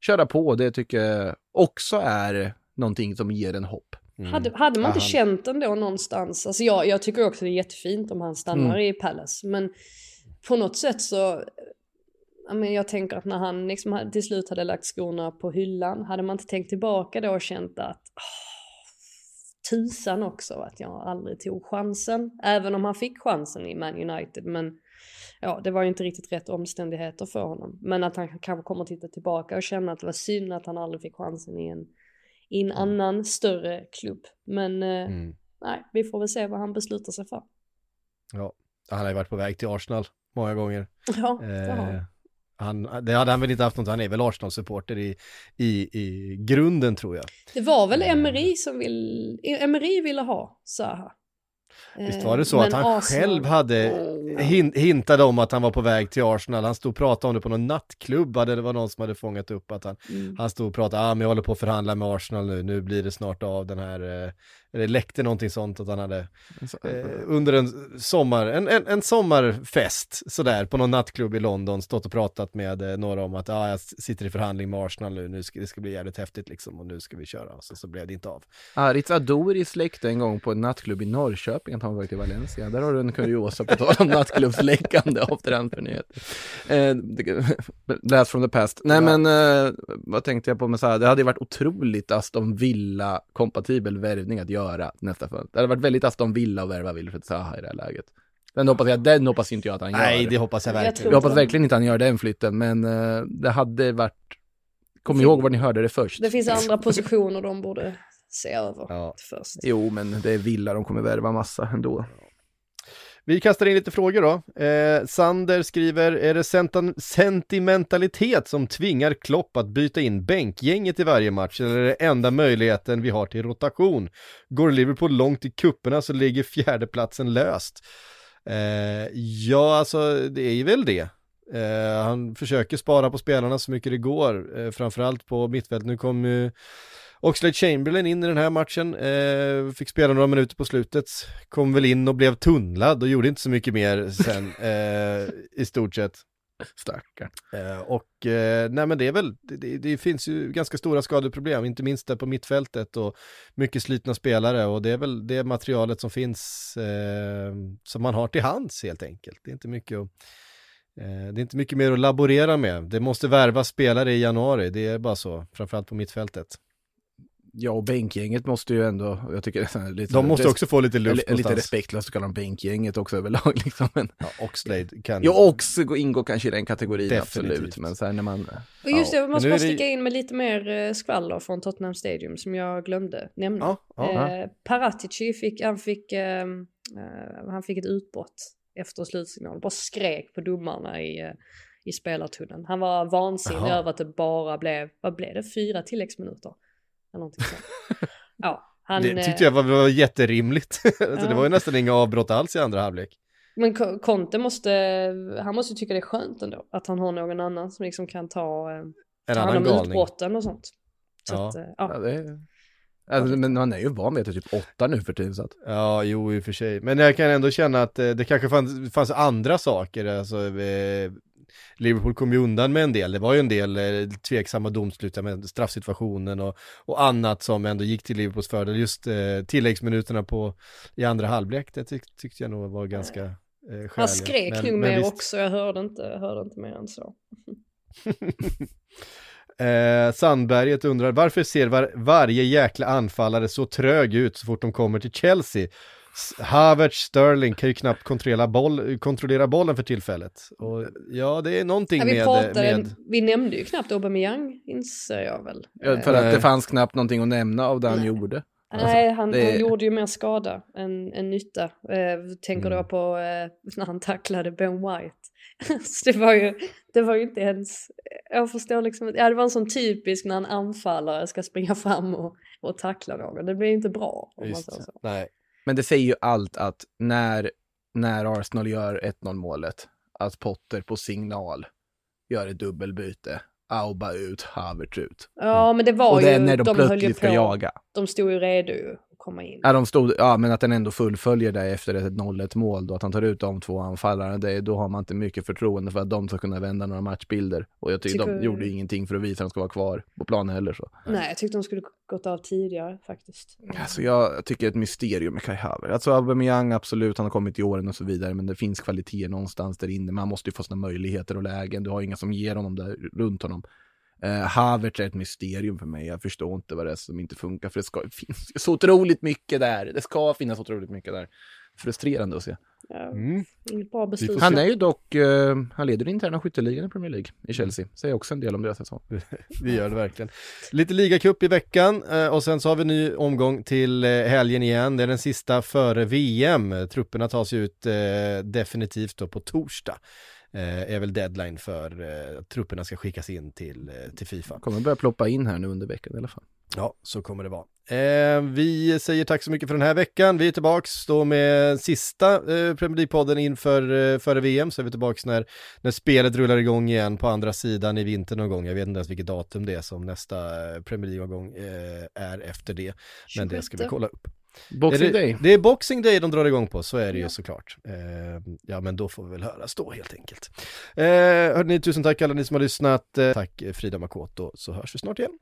köra på. Det tycker jag också är någonting som ger en hopp. Mm. Hade, hade man inte Aha. känt ändå någonstans? Alltså jag, jag tycker också det är jättefint om han stannar mm. i Palace. Men på något sätt så... Jag, men, jag tänker att när han liksom till slut hade lagt skorna på hyllan, hade man inte tänkt tillbaka då och känt att... Oh, tusan också att jag aldrig tog chansen, även om han fick chansen i Man United, men ja, det var ju inte riktigt rätt omständigheter för honom, men att han kanske kommer att titta tillbaka och känna att det var synd att han aldrig fick chansen i en, i en annan större klubb, men mm. nej, vi får väl se vad han beslutar sig för. Ja, han har ju varit på väg till Arsenal många gånger. Ja, det har eh. Han, det hade han väl inte haft något, han är väl Arsenal-supporter i, i, i grunden tror jag. Det var väl Emery som vill, Emery ville ha Zaha. Visst var det så eh, att han Arsenal... själv hade hin, hintade om att han var på väg till Arsenal. Han stod och pratade om det på någon nattklubb, det var någon som hade fångat upp att han, mm. han stod och pratade, ah, men jag håller på att förhandla med Arsenal nu, nu blir det snart av den här... Eh, eller läckte någonting sånt att han hade eh, under en, sommar, en, en, en sommarfest sådär på någon nattklubb i London stått och pratat med eh, några om att ah, jag sitter i förhandling med Arsenal nu, nu ska, det ska bli jävligt häftigt liksom, och nu ska vi köra, och så, så blev det inte av. Aritz Adouri släckte en gång på en nattklubb i Norrköping att han var i Valencia. Där har du en kuriosa på tal om nattklubbsläckande av transfernyhet. Eh, last from the past. Nej ja. men eh, vad tänkte jag på med så här, det hade ju varit otroligt Aston Villa kompatibel värvning att göra göra nästa fönster. Det hade varit väldigt Aston Villa att värva Wilfred Zaha i det här läget. Den hoppas jag, den hoppas inte jag att han gör. Nej, det hoppas jag verkligen. Jag, jag hoppas verkligen inte han gör den flytten, men uh, det hade varit... Kom fin... ihåg var ni hörde det först. Det finns andra positioner de borde se över ja. först. Jo, men det är Villa, de kommer värva massa ändå. Vi kastar in lite frågor då. Eh, Sander skriver, är det sent- sentimentalitet som tvingar Klopp att byta in bänkgänget i varje match, eller är det enda möjligheten vi har till rotation? Går Liverpool långt i kupperna så ligger fjärdeplatsen löst. Eh, ja, alltså det är ju väl det. Eh, han försöker spara på spelarna så mycket det går, eh, framförallt på mittfält. Nu kom ju Oxlade-Chamberlain in i den här matchen, eh, fick spela några minuter på slutet, kom väl in och blev tunnlad och gjorde inte så mycket mer sen eh, i stort sett. Stackar. Eh, och eh, nej men det är väl det, det finns ju ganska stora skadeproblem, inte minst där på mittfältet, och mycket slitna spelare, och det är väl det materialet som finns eh, som man har till hands helt enkelt. Det är inte mycket att, eh, det är inte mycket mer att laborera med. Det måste värva spelare i januari, det är bara så, framförallt på mittfältet. Ja, och bänkgänget måste ju ändå, jag tycker, lite, de måste res- också få lite luft, lite respektlöst att kalla dem bänkgänget också överlag liksom. Men, ja, Oxlade kan ju också ingår kanske i den kategorin, definitivt. Absolut, men så här när man och just det, ja. Man måste bara sticka det... in med lite mer skvaller från Tottenham Stadium som jag glömde nämna. Ja, ja, eh, Paratici fick han fick eh, han fick ett utbrott efter slutsignalen, bara skrek på domarna i eh, i spelartunneln. Han var vansinnig Aha. över att det bara blev vad blev det fyra tilläggsminuter. Ja, han, det tyckte jag var, var jätterimligt. Ja. Det var ju nästan inga avbrott alls i andra halvlek. Men Conte måste, han måste tycka det är skönt ändå att han har någon annan som liksom kan ta en annan hand om utbrotten och sånt. Så ja. Att, ja. Ja, det är, alltså, men han är ju van med typ åtta nu för tiden så att... Ja, jo i och för sig. Men jag kan ändå känna att det kanske fanns, fanns andra saker. Alltså eh, Liverpool kom ju undan med en del. Det var ju en del eh, tveksamma domslut med straffsituationen och, och annat som ändå gick till Liverpools fördel. Just eh, tilläggsminuterna på, i andra halvlek, det tyck, tyckte jag nog var ganska eh, skäligt. Han skrek nog mer också, jag hörde inte, hörde inte mer än så. eh, Sandberget undrar, varför ser var, varje jäkla anfallare så trög ut så fort de kommer till Chelsea? Havertz, Sterling kan ju knappt kontrollera, boll, kontrollera bollen för tillfället. Och ja, det är någonting ja, vi med, pratade, med... Vi nämnde ju knappt Aubameyang, inser jag väl. Ja, för att det fanns knappt någonting att nämna av det han Nej. gjorde. Alltså, Nej, han, det... han gjorde ju mer skada än, än nytta. Eh, tänker mm. då på eh, när han tacklade Ben White. Så det var ju, det var ju inte ens... Jag förstår liksom... Ja, det var en sån typisk när en anfallare ska springa fram och, och tackla någon. Det blir inte bra om Just, man säger så. Nej. Men det säger ju allt att när, när Arsenal gör ett noll-målet, att Potter på signal gör ett dubbelbyte. Auba ut, Havertz ut. Mm. Ja, men det var och ju... Och när de, de plötsligt ska jaga. De stod ju redo att komma in. Ja, de stod, ja, men att den ändå fullföljer det efter ett noll ett-mål då, att han tar ut de två anfallarna, det, då har man inte mycket förtroende för att de ska kunna vända några matchbilder. Och jag tycker, tycker... de gjorde ingenting för att visa att de ska vara kvar på planen heller. Så. Nej, jag tyckte de skulle gått av tidigare faktiskt. Alltså jag tycker det är ett mysterium med Kai Havertz. Alltså Aubameyang, absolut, han har kommit i åren och så vidare, men det finns kvaliteter någonstans där inne. Man måste ju få sina möjligheter och lägen. Du har inga som ger honom där runt honom. Uh, Havertz är ett mysterium för mig. Jag förstår inte vad det är som inte funkar, för det, ska, det finns så otroligt mycket där. Det ska finnas otroligt mycket där. Frustrerande att se. Mm. Han är ju dock uh, han leder den interna skytteligan i Premier League i Chelsea. Säger också en del om deras säsong. Vi gör det verkligen. Lite ligacup i veckan uh, och sen så har vi en ny omgång till uh, helgen igen. Det är den sista före V M. Trupperna tas ut uh, definitivt då på torsdag. Eh, är väl deadline för eh, trupperna ska skickas in till, eh, till FIFA. Kommer börja ploppa in här nu under veckan i alla fall. Ja, så kommer det vara. Eh, vi säger tack så mycket för den här veckan. Vi är tillbaks då med sista eh, Premier League-podden inför eh, före V M, så är vi tillbaks när, när spelet rullar igång igen på andra sidan i vinter någon gång. Jag vet inte ens vilket datum det är som nästa Premier League-gång eh, är efter det. Men det ska vi kolla upp. Boxing Day. Det är Boxing Day de drar igång på, så är det ja. ju såklart. Eh, ja, men då får vi väl höras då helt enkelt. Eh, hörde ni, tusen tack alla ni som har lyssnat. Eh, tack Frida Makoto, så hörs vi snart igen.